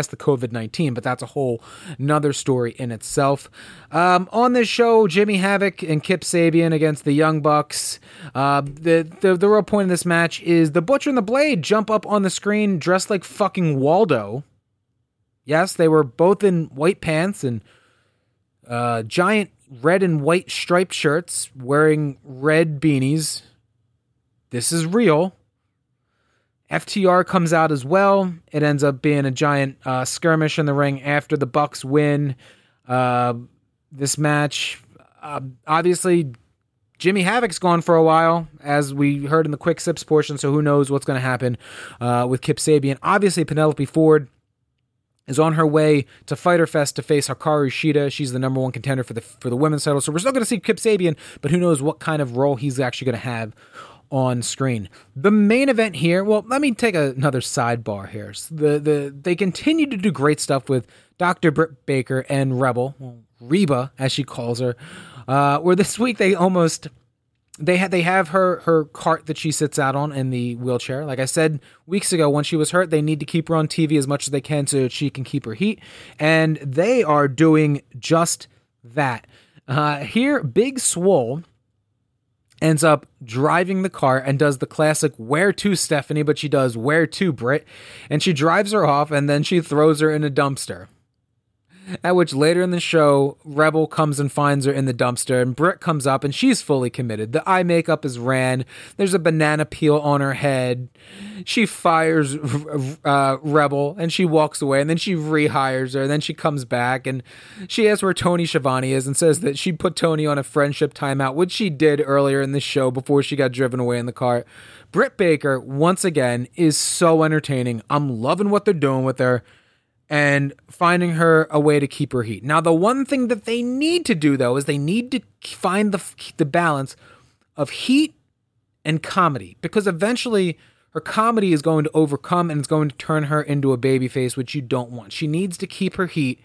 the COVID-19, but that's a whole nother story in itself. On this show, Jimmy Havoc and Kip Sabian against the Young Bucks. The real point of this match is the Butcher and the Blade jump up on the screen dressed like fucking Waldo. Yes, they were both in white pants and giant red and white striped shirts, wearing red beanies. This is real. FTR comes out as well. It ends up being a giant skirmish in the ring after the Bucks win this match. Obviously, Jimmy Havoc's gone for a while, as we heard in the Quick Sips portion, so who knows what's going to happen with Kip Sabian. Obviously, Penelope Ford is on her way to Fyter Fest to face Hikaru Shida. She's the number 1 contender for the women's title. So we're still going to see Kip Sabian, but who knows what kind of role he's actually going to have on screen. The main event here, well, let me take another sidebar here. So they continue to do great stuff with Dr. Britt Baker and Rebel, Reba as she calls her, where this week they almost They have her cart that she sits out on in the wheelchair. Like I said weeks ago, when she was hurt, they need to keep her on TV as much as they can so she can keep her heat. And they are doing just that. Here, Big Swole ends up driving the cart and does the classic "Where to, Stephanie?" But she does "Where to, Britt?" And she drives her off, and then she throws her in a dumpster. At which later in the show, Rebel comes and finds her in the dumpster, and Britt comes up and she's fully committed. The eye makeup is ran. There's a banana peel on her head. She fires Rebel and she walks away, and then she rehires her, and then she comes back and she asks where Tony Schiavone is and says that she put Tony on a friendship timeout, which she did earlier in the show before she got driven away in the cart. Britt Baker, once again, is so entertaining. I'm loving what they're doing with her and finding her a way to keep her heat. Now, the one thing that they need to do, though, is they need to find the balance of heat and comedy, because eventually her comedy is going to overcome and it's going to turn her into a babyface, which you don't want. She needs to keep her heat,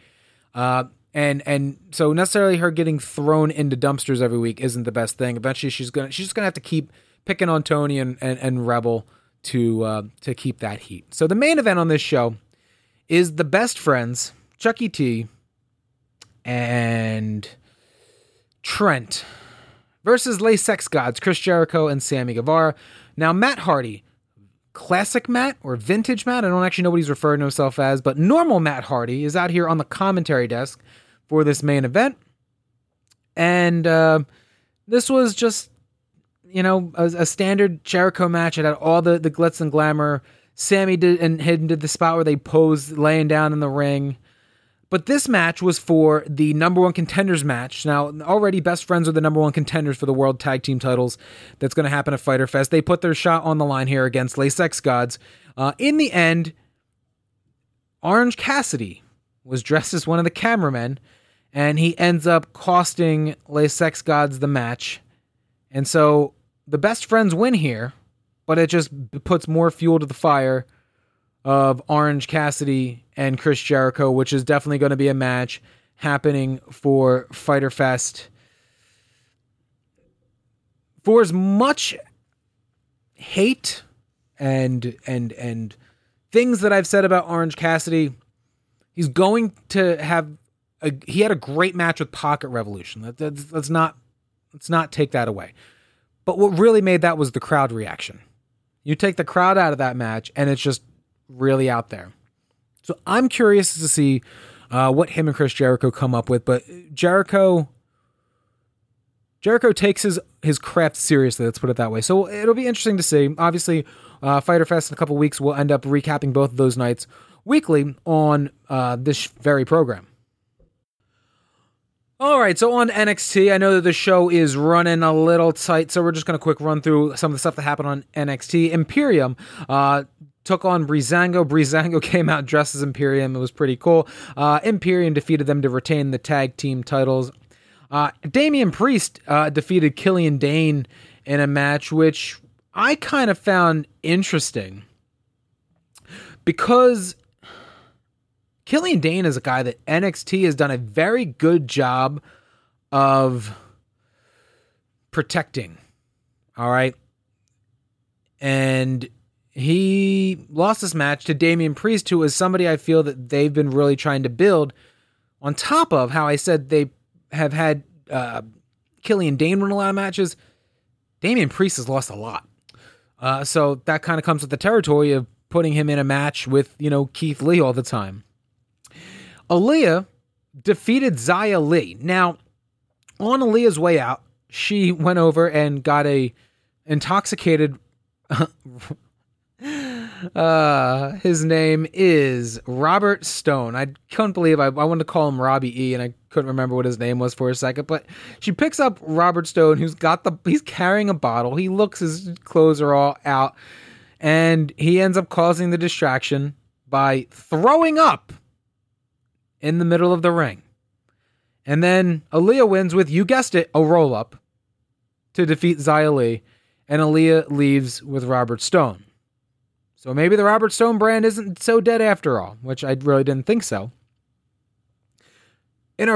and so necessarily her getting thrown into dumpsters every week isn't the best thing. Eventually, she's just gonna have to keep picking on Tony and Rebel to keep that heat. So the main event on this show is the Best Friends, Chucky T and Trent, versus Les Sex Gods, Chris Jericho and Sammy Guevara. Now, Matt Hardy, classic Matt or vintage Matt, I don't actually know what he's referring to himself as, but normal Matt Hardy is out here on the commentary desk for this main event. And this was just, a standard Jericho match. It had all the glitz and glamour. Sammy did the spot where they posed laying down in the ring. But this match was for the number one contenders match. Now, already Best Friends are the number one contenders for the World Tag Team titles. That's going to happen at Fyter Fest. They put their shot on the line here against Les Sex Gods. In the end, Orange Cassidy was dressed as one of the cameramen, and he ends up costing Les Sex Gods the match. And so the Best Friends win here, but it just puts more fuel to the fire of Orange Cassidy and Chris Jericho, which is definitely going to be a match happening for Fyter Fest. For as much hate and things that I've said about Orange Cassidy, he's going to have he had a great match with Pocket Revolution. Let's not take that away. But what really made that was the crowd reaction. You take the crowd out of that match, and it's just really out there. So I'm curious to see what him and Chris Jericho come up with. But Jericho takes his craft seriously. Let's put it that way. So it'll be interesting to see. Obviously, Fyter Fest in a couple weeks, we'll end up recapping both of those nights weekly on this very program. All right, so on NXT, I know that the show is running a little tight, so we're just going to quick run through some of the stuff that happened on NXT. Imperium took on Breezango. Breezango came out dressed as Imperium. It was pretty cool. Imperium defeated them to retain the tag team titles. Damian Priest defeated Killian Dane in a match, which I kind of found interesting because Killian Dane is a guy that NXT has done a very good job of protecting, all right? And he lost this match to Damian Priest, who is somebody I feel that they've been really trying to build, on top of how I said they have had Killian Dane win a lot of matches. Damian Priest has lost a lot. So that kind of comes with the territory of putting him in a match with, Keith Lee all the time. Aaliyah defeated Xia Li. Now, on Aaliyah's way out, she went over and got a intoxicated. His name is Robert Stone. I couldn't believe I wanted to call him Robbie E, and I couldn't remember what his name was for a second. But she picks up Robert Stone, he's carrying a bottle. He looks, his clothes are all out, and he ends up causing the distraction by throwing up in the middle of the ring. And then Aaliyah wins with, you guessed it, a roll-up to defeat Xia Li, and Aaliyah leaves with Robert Stone. So maybe the Robert Stone brand isn't so dead after all, which I really didn't think so. We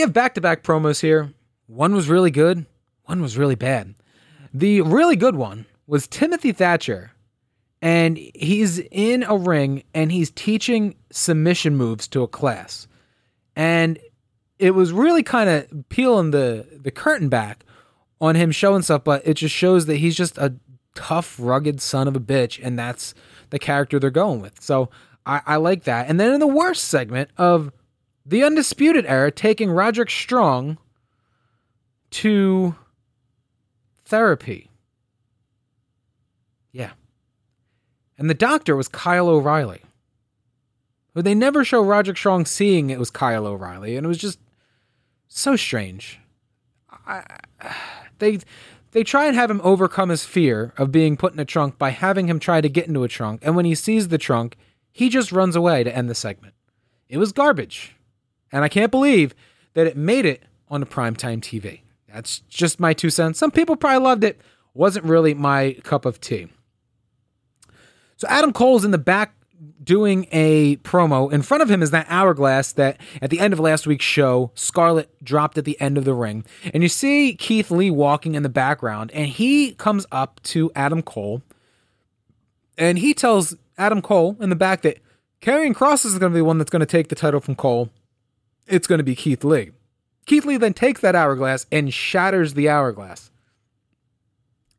have back-to-back promos here One was really good. One was really bad. The really good one was Timothy Thatcher. And he's in a ring and he's teaching submission moves to a class. And it was really kind of peeling the curtain back on him showing stuff, but it just shows that he's just a tough, rugged son of a bitch, and that's the character they're going with. So I like that. And then in the worst segment of the Undisputed Era, taking Roderick Strong to therapy. Yeah. And the doctor was Kyle O'Reilly. But they never show Roderick Strong seeing it was Kyle O'Reilly, and it was just so strange. They try and have him overcome his fear of being put in a trunk by having him try to get into a trunk, and when he sees the trunk, he just runs away to end the segment. It was garbage, and I can't believe that it made it on primetime TV. That's just my 2 cents. Some people probably loved it. Wasn't really my cup of tea. So Adam Cole's in the back doing a promo. In front of him is that hourglass that at the end of last week's show, Scarlett dropped at the end of the ring. And you see Keith Lee walking in the background, and he comes up to Adam Cole, and he tells Adam Cole in the back that Karrion Kross is going to be the one that's going to take the title from Cole. It's going to be Keith Lee. Keith Lee then takes that hourglass and shatters the hourglass.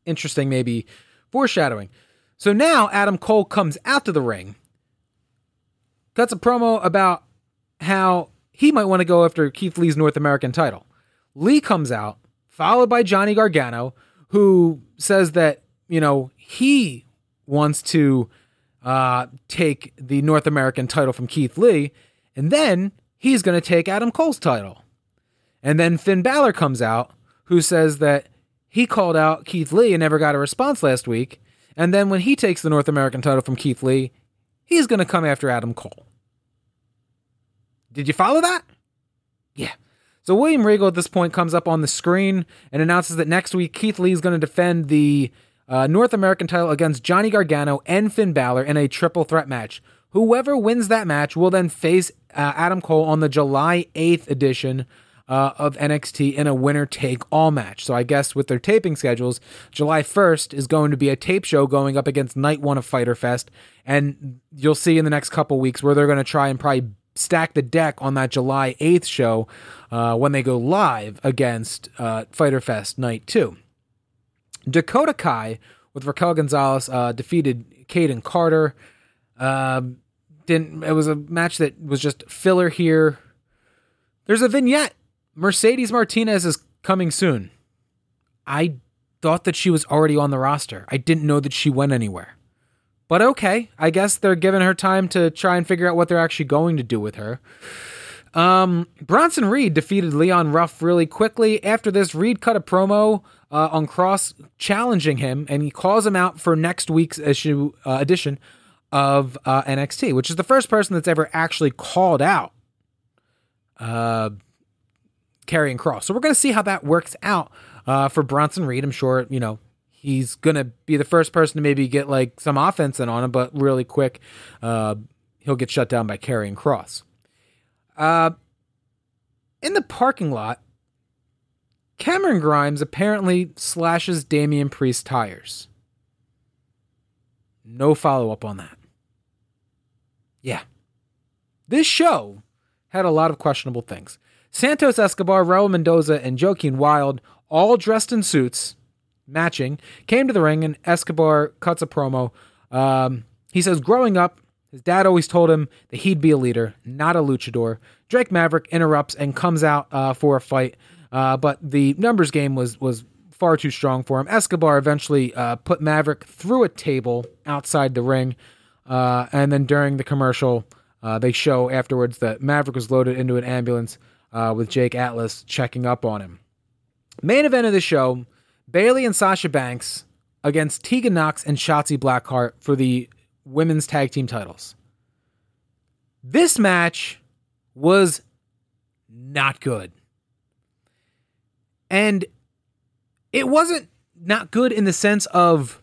Interesting, maybe foreshadowing. So now Adam Cole comes out to the ring, cuts a promo about how he might want to go after Keith Lee's North American title. Lee comes out, followed by Johnny Gargano, who says that, you know, he wants to take the North American title from Keith Lee, and then he's going to take Adam Cole's title. And then Finn Balor comes out, who says that he called out Keith Lee and never got a response last week. And then when he takes the North American title from Keith Lee, he's going to come after Adam Cole. Did you follow that? Yeah. So William Regal at this point comes up on the screen and announces that next week Keith Lee is going to defend the North American title against Johnny Gargano and Finn Balor in a triple threat match. Whoever wins that match will then face Adam Cole on the July 8th edition of NXT in a winner-take-all match. So I guess with their taping schedules, July 1st is going to be a tape show going up against Night 1 of Fyter Fest, and you'll see in the next couple weeks where they're going to try and probably stack the deck on that July 8th show when they go live against Fyter Fest Night 2. Dakota Kai, with Raquel Gonzalez, defeated Kaden Carter. It was a match that was just filler here. There's a vignette. Mercedes Martinez is coming soon. I thought that she was already on the roster. I didn't know that she went anywhere. But okay, I guess they're giving her time to try and figure out what they're actually going to do with her. Bronson Reed defeated Leon Ruff really quickly. After this, Reed cut a promo on Cross challenging him, and he calls him out for next week's edition of NXT, which is the first person that's ever actually called out Karrion Kross. So we're going to see how that works out for Bronson Reed. I'm sure, you know, he's going to be the first person to maybe get like some offense in on him, but really quick, he'll get shut down by Karrion Kross. In the parking lot, Cameron Grimes apparently slashes Damian Priest's tires. No follow-up on that. Yeah. This show had a lot of questionable things. Santos Escobar, Raul Mendoza, and Joaquin Wilde, all dressed in suits, matching, came to the ring, and Escobar cuts a promo. He says, growing up, his dad always told him that he'd be a leader, not a luchador. Drake Maverick interrupts and comes out for a fight, but the numbers game was far too strong for him. Escobar eventually put Maverick through a table outside the ring, and then during the commercial, they show afterwards that Maverick was loaded into an ambulance with Jake Atlas checking up on him. Main event of the show, Bayley and Sasha Banks against Tegan Nox and Shotzi Blackheart for the Women's Tag Team Titles. This match was not good. And it wasn't not good in the sense of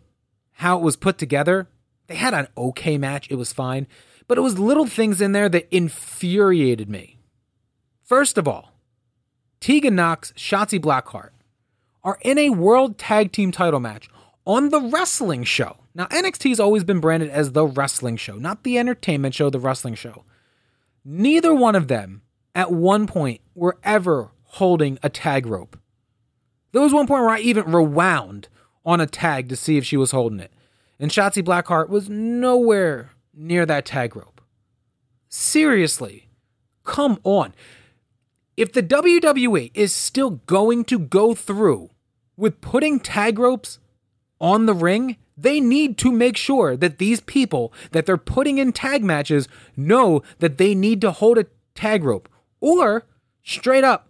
how it was put together. They had an okay match. It was fine. But it was little things in there that infuriated me. First of all, Tegan Nox, Shotzi Blackheart are in a World Tag Team title match on the wrestling show. Now, NXT's always been branded as the wrestling show, not the entertainment show, the wrestling show. Neither one of them at one point were ever holding a tag rope. There was one point where I even rewound on a tag to see if she was holding it. And Shotzi Blackheart was nowhere near that tag rope. Seriously, come on. If the WWE is still going to go through with putting tag ropes on the ring, they need to make sure that these people that they're putting in tag matches know that they need to hold a tag rope, or straight up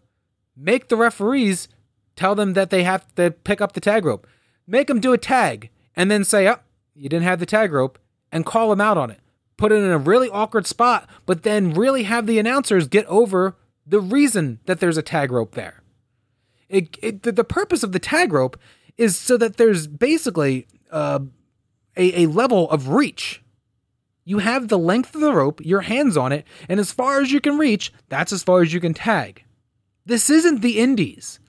make the referees tell them that they have to pick up the tag rope. Make them do a tag and then say, oh, you didn't have the tag rope, and call them out on it. Put it in a really awkward spot, but then really have the announcers get over the reason that there's a tag rope there. The purpose of the tag rope is so that there's basically a level of reach. You have the length of the rope, your hands on it, and as far as you can reach, that's as far as you can tag. This isn't the indies.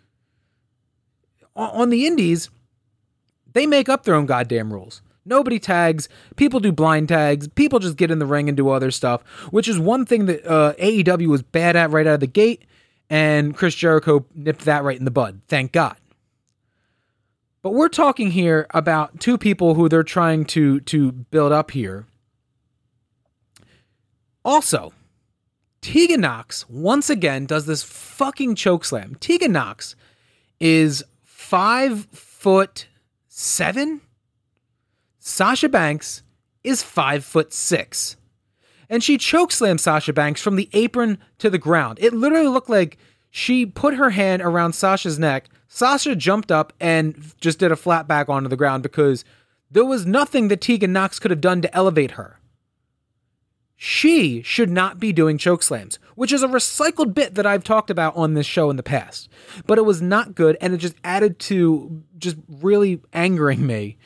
On the indies, they make up their own goddamn rules. Nobody tags. People do blind tags. People just get in the ring and do other stuff, which is one thing that AEW was bad at right out of the gate, and Chris Jericho nipped that right in the bud. Thank God. But we're talking here about two people who they're trying to build up here. Also, Tegan Nox, once again, does this fucking chokeslam. Tegan Nox is 5'7". Sasha Banks is 5'6", and she chokeslammed Sasha Banks from the apron to the ground. It literally looked like she put her hand around Sasha's neck. Sasha jumped up and just did a flat back onto the ground because there was nothing that Tegan Nox could have done to elevate her. She should not be doing chokeslams, which is a recycled bit that I've talked about on this show in the past, but it was not good. And it just added to just really angering me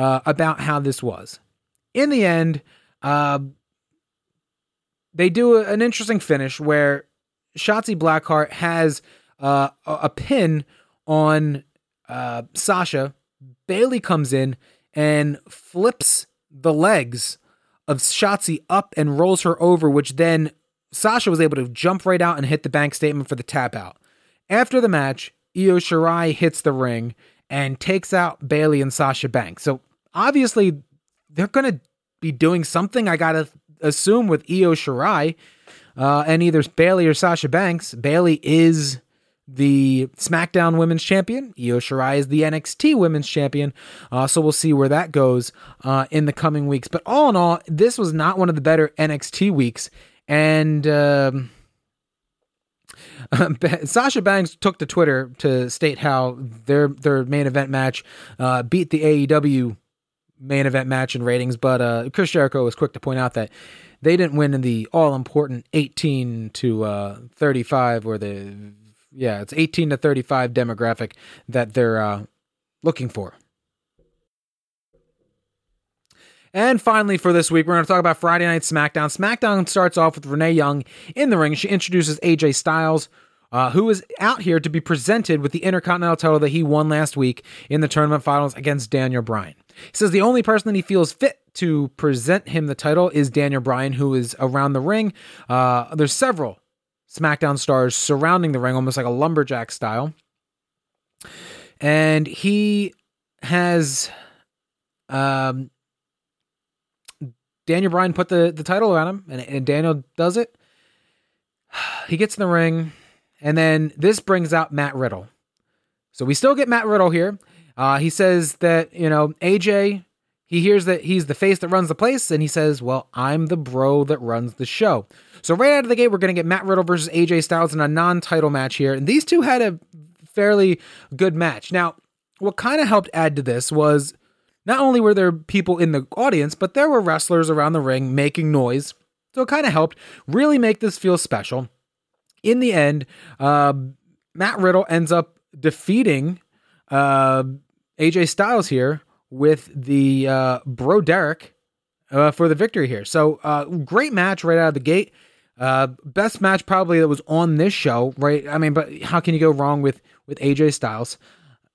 about how this was. In the end, they do an interesting finish where Shotzi Blackheart has a pin on Sasha. Bayley comes in and flips the legs of Shotzi up and rolls her over, which then Sasha was able to jump right out and hit the bank statement for the tap out. After the match, Io Shirai hits the ring and takes out Bayley and Sasha Banks. So obviously, they're going to be doing something, I got to assume, with Io Shirai and either Bayley or Sasha Banks. Bayley is the SmackDown Women's Champion. Io Shirai is the NXT Women's Champion. So we'll see where that goes in the coming weeks. But all in all, this was not one of the better NXT weeks. And Sasha Banks took to Twitter to state how their main event match beat the AEW main event match in ratings, but Chris Jericho was quick to point out that they didn't win in the all-important 18 to 35, or it's 18 to 35 demographic that they're looking for. And finally for this week, we're going to talk about Friday Night SmackDown. SmackDown starts off with Renee Young in the ring. She introduces AJ Styles, who is out here to be presented with the Intercontinental title that he won last week in the tournament finals against Daniel Bryan. He says the only person that he feels fit to present him the title is Daniel Bryan, who is around the ring. There's several SmackDown stars surrounding the ring, almost like a lumberjack style. And he has... Daniel Bryan put the title on him, and Daniel does it. He gets in the ring, and then this brings out Matt Riddle. So we still get Matt Riddle here. He says that, AJ, he hears that he's the face that runs the place, and he says, well, I'm the bro that runs the show. So right out of the gate, we're going to get Matt Riddle versus AJ Styles in a non-title match here, and these two had a fairly good match. Now, what kind of helped add to this was, not only were there people in the audience, but there were wrestlers around the ring making noise. So it kind of helped really make this feel special. In the end, Matt Riddle ends up defeating AJ Styles here with the Broderick for the victory here. So great match right out of the gate. Best match probably that was on this show, right? I mean, but how can you go wrong with AJ Styles?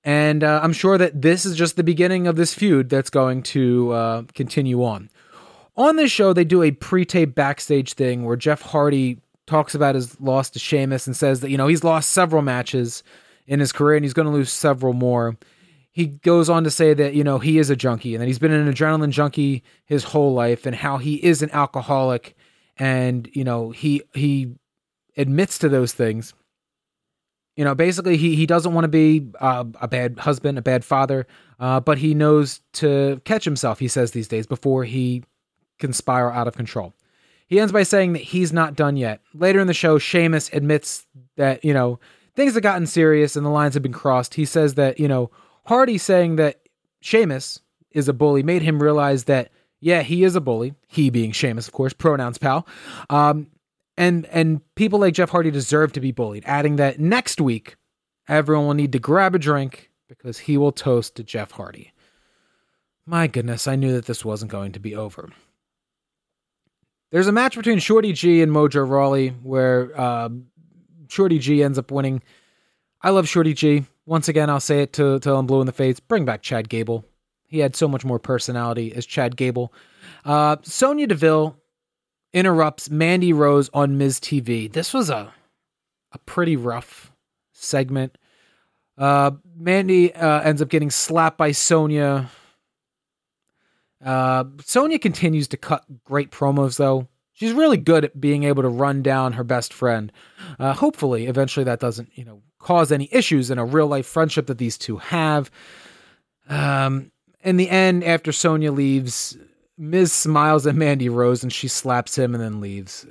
And I'm sure that this is just the beginning of this feud that's going to continue on. On this show, they do a pre-tape backstage thing where Jeff Hardy talks about his loss to Sheamus and says that, you know, he's lost several matches in his career and he's going to lose several more. He goes on to say that, you know, he is a junkie and that he's been an adrenaline junkie his whole life and how he is an alcoholic. And, you know, he admits to those things. You know, basically he doesn't want to be a bad husband, a bad father, but he knows to catch himself, he says these days, before he can spiral out of control. He ends by saying that he's not done yet. Later in the show, Sheamus admits that, you know, things have gotten serious and the lines have been crossed. He says that, you know, Hardy saying that Sheamus is a bully made him realize that, yeah, he is a bully. He being Sheamus, of course, pronouns pal. And people like Jeff Hardy deserve to be bullied, adding that next week, everyone will need to grab a drink because he will toast to Jeff Hardy. My goodness, I knew that this wasn't going to be over. There's a match between Shorty G and Mojo Rawley where Shorty G ends up winning. I love Shorty G. Once again, I'll say it till I'm blue in the face. Bring back Chad Gable. He had so much more personality as Chad Gable. Sonya Deville interrupts Mandy Rose on Miz TV. This was a pretty rough segment. Mandy ends up getting slapped by Sonya. Sonya continues to cut great promos, though. She's really good at being able to run down her best friend. Hopefully, eventually that doesn't, you know, cause any issues in a real-life friendship that these two have. In the end, after Sonya leaves, Miz smiles at Mandy Rose and she slaps him and then leaves.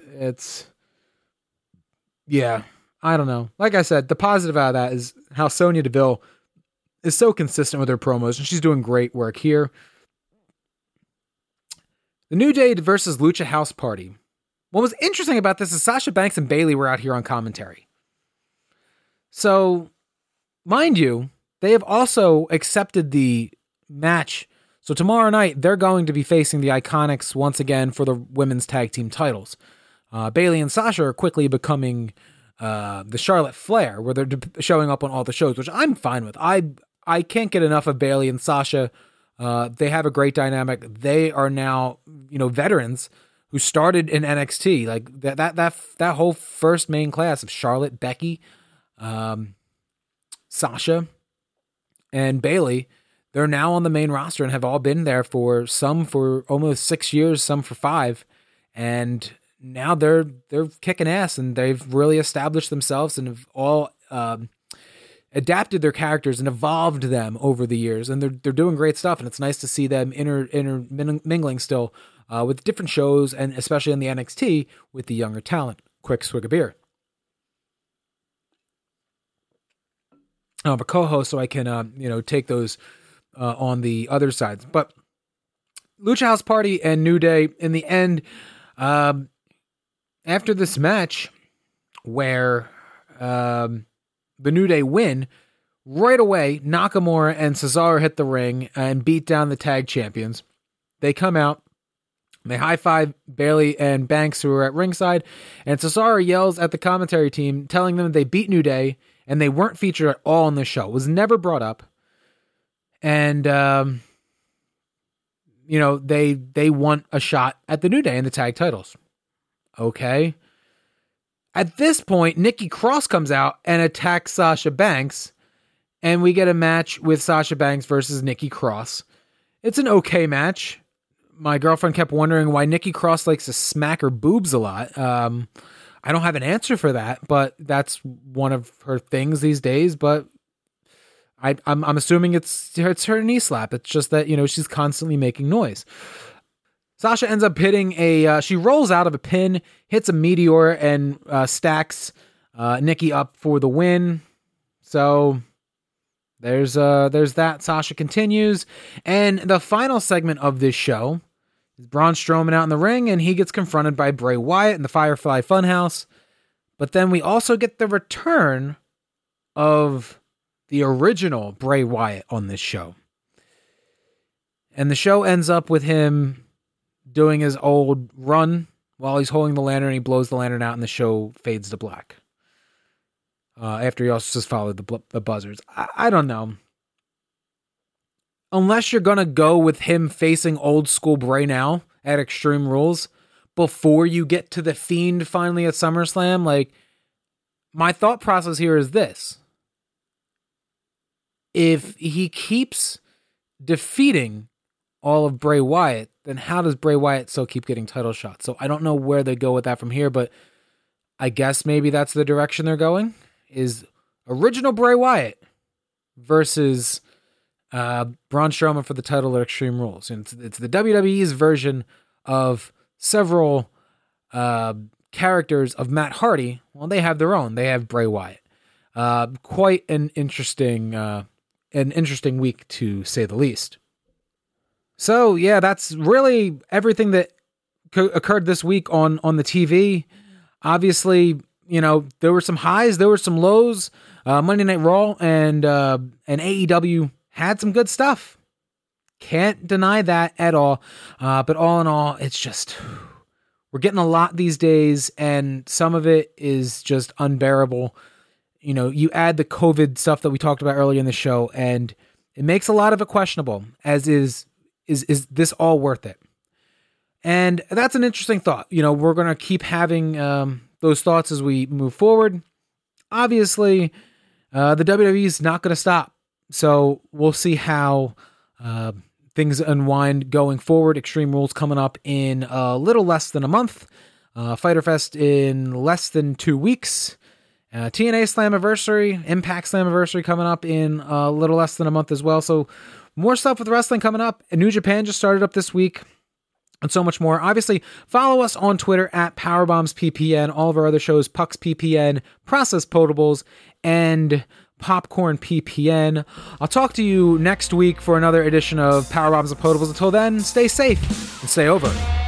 Yeah, I don't know. Like I said, the positive out of that is how Sonya Deville is so consistent with her promos and she's doing great work here. The New Day versus Lucha House Party. What was interesting about this is Sasha Banks and Bayley were out here on commentary. So, mind you, they have also accepted the match. So tomorrow night they're going to be facing the Iconics once again for the women's tag team titles. Bayley and Sasha are quickly becoming the Charlotte Flair, where they're showing up on all the shows, which I'm fine with. I can't get enough of Bayley and Sasha. They have a great dynamic. They are now, you know, veterans who started in NXT, like that whole first main class of Charlotte, Becky, Sasha, and Bayley. They're now on the main roster and have all been there for some for almost 6 years, some for 5. And now they're kicking ass and they've really established themselves and have all adapted their characters and evolved them over the years. And they're doing great stuff. And it's nice to see them intermingling still with different shows and especially in the NXT with the younger talent. Quick swig of beer. I'm a co-host, so I can take those on the other sides. But Lucha House Party and New Day, in the end, after this match where the New Day win, right away, Nakamura and Cesaro hit the ring and beat down the tag champions. They come out, they high-five Bayley and Banks, who are at ringside, and Cesaro yells at the commentary team, telling them they beat New Day, and they weren't featured at all on the show. It was never brought up. And, they want a shot at the New Day in the tag titles. Okay. At this point, Nikki Cross comes out and attacks Sasha Banks. And we get a match with Sasha Banks versus Nikki Cross. It's an okay match. My girlfriend kept wondering why Nikki Cross likes to smack her boobs a lot. I don't have an answer for that, but that's one of her things these days. But I'm assuming it's her knee slap. It's just that, you know, she's constantly making noise. Sasha ends up hitting she rolls out of a pin, hits a meteor, and stacks Nikki up for the win. So there's that. Sasha continues. And the final segment of this show is Braun Strowman out in the ring, and he gets confronted by Bray Wyatt in the Firefly Funhouse. But then we also get the return of the original Bray Wyatt on this show. And the show ends up with him doing his old run while he's holding the lantern. He blows the lantern out and the show fades to black. After he also just followed the buzzers. I don't know. Unless you're going to go with him facing old school Bray now at Extreme Rules before you get to The Fiend finally at SummerSlam, like, my thought process here is this. If he keeps defeating all of Bray Wyatt, then how does Bray Wyatt still keep getting title shots? So I don't know where they go with that from here, but I guess maybe that's the direction they're going, is original Bray Wyatt versus Braun Strowman for the title at Extreme Rules. And it's the WWE's version of several characters of Matt Hardy. Well, they have their own. They have Bray Wyatt. Quite an interesting week, to say the least. So yeah, that's really everything that occurred this week on the TV. Obviously, you know, there were some highs, there were some lows. Monday Night Raw and AEW had some good stuff. Can't deny that at all. But all in all, it's just, we're getting a lot these days, and some of it is just unbearable. You know, you add the COVID stuff that we talked about earlier in the show, and it makes a lot of it questionable, as is this all worth it? And that's an interesting thought. You know, we're going to keep having those thoughts as we move forward. Obviously, the WWE is not going to stop. So we'll see how things unwind going forward. Extreme Rules coming up in a little less than a month. Fyter Fest in less than 2 weeks. TNA Slammiversary, Impact Slammiversary coming up in a little less than a month as well. So more stuff with wrestling coming up. And New Japan just started up this week. And so much more. Obviously, follow us on Twitter at PowerbombsPPN. All of our other shows, PucksPPN, Process Potables, and PopcornPPN. I'll talk to you next week for another edition of Powerbombs and Potables. Until then, stay safe and stay over.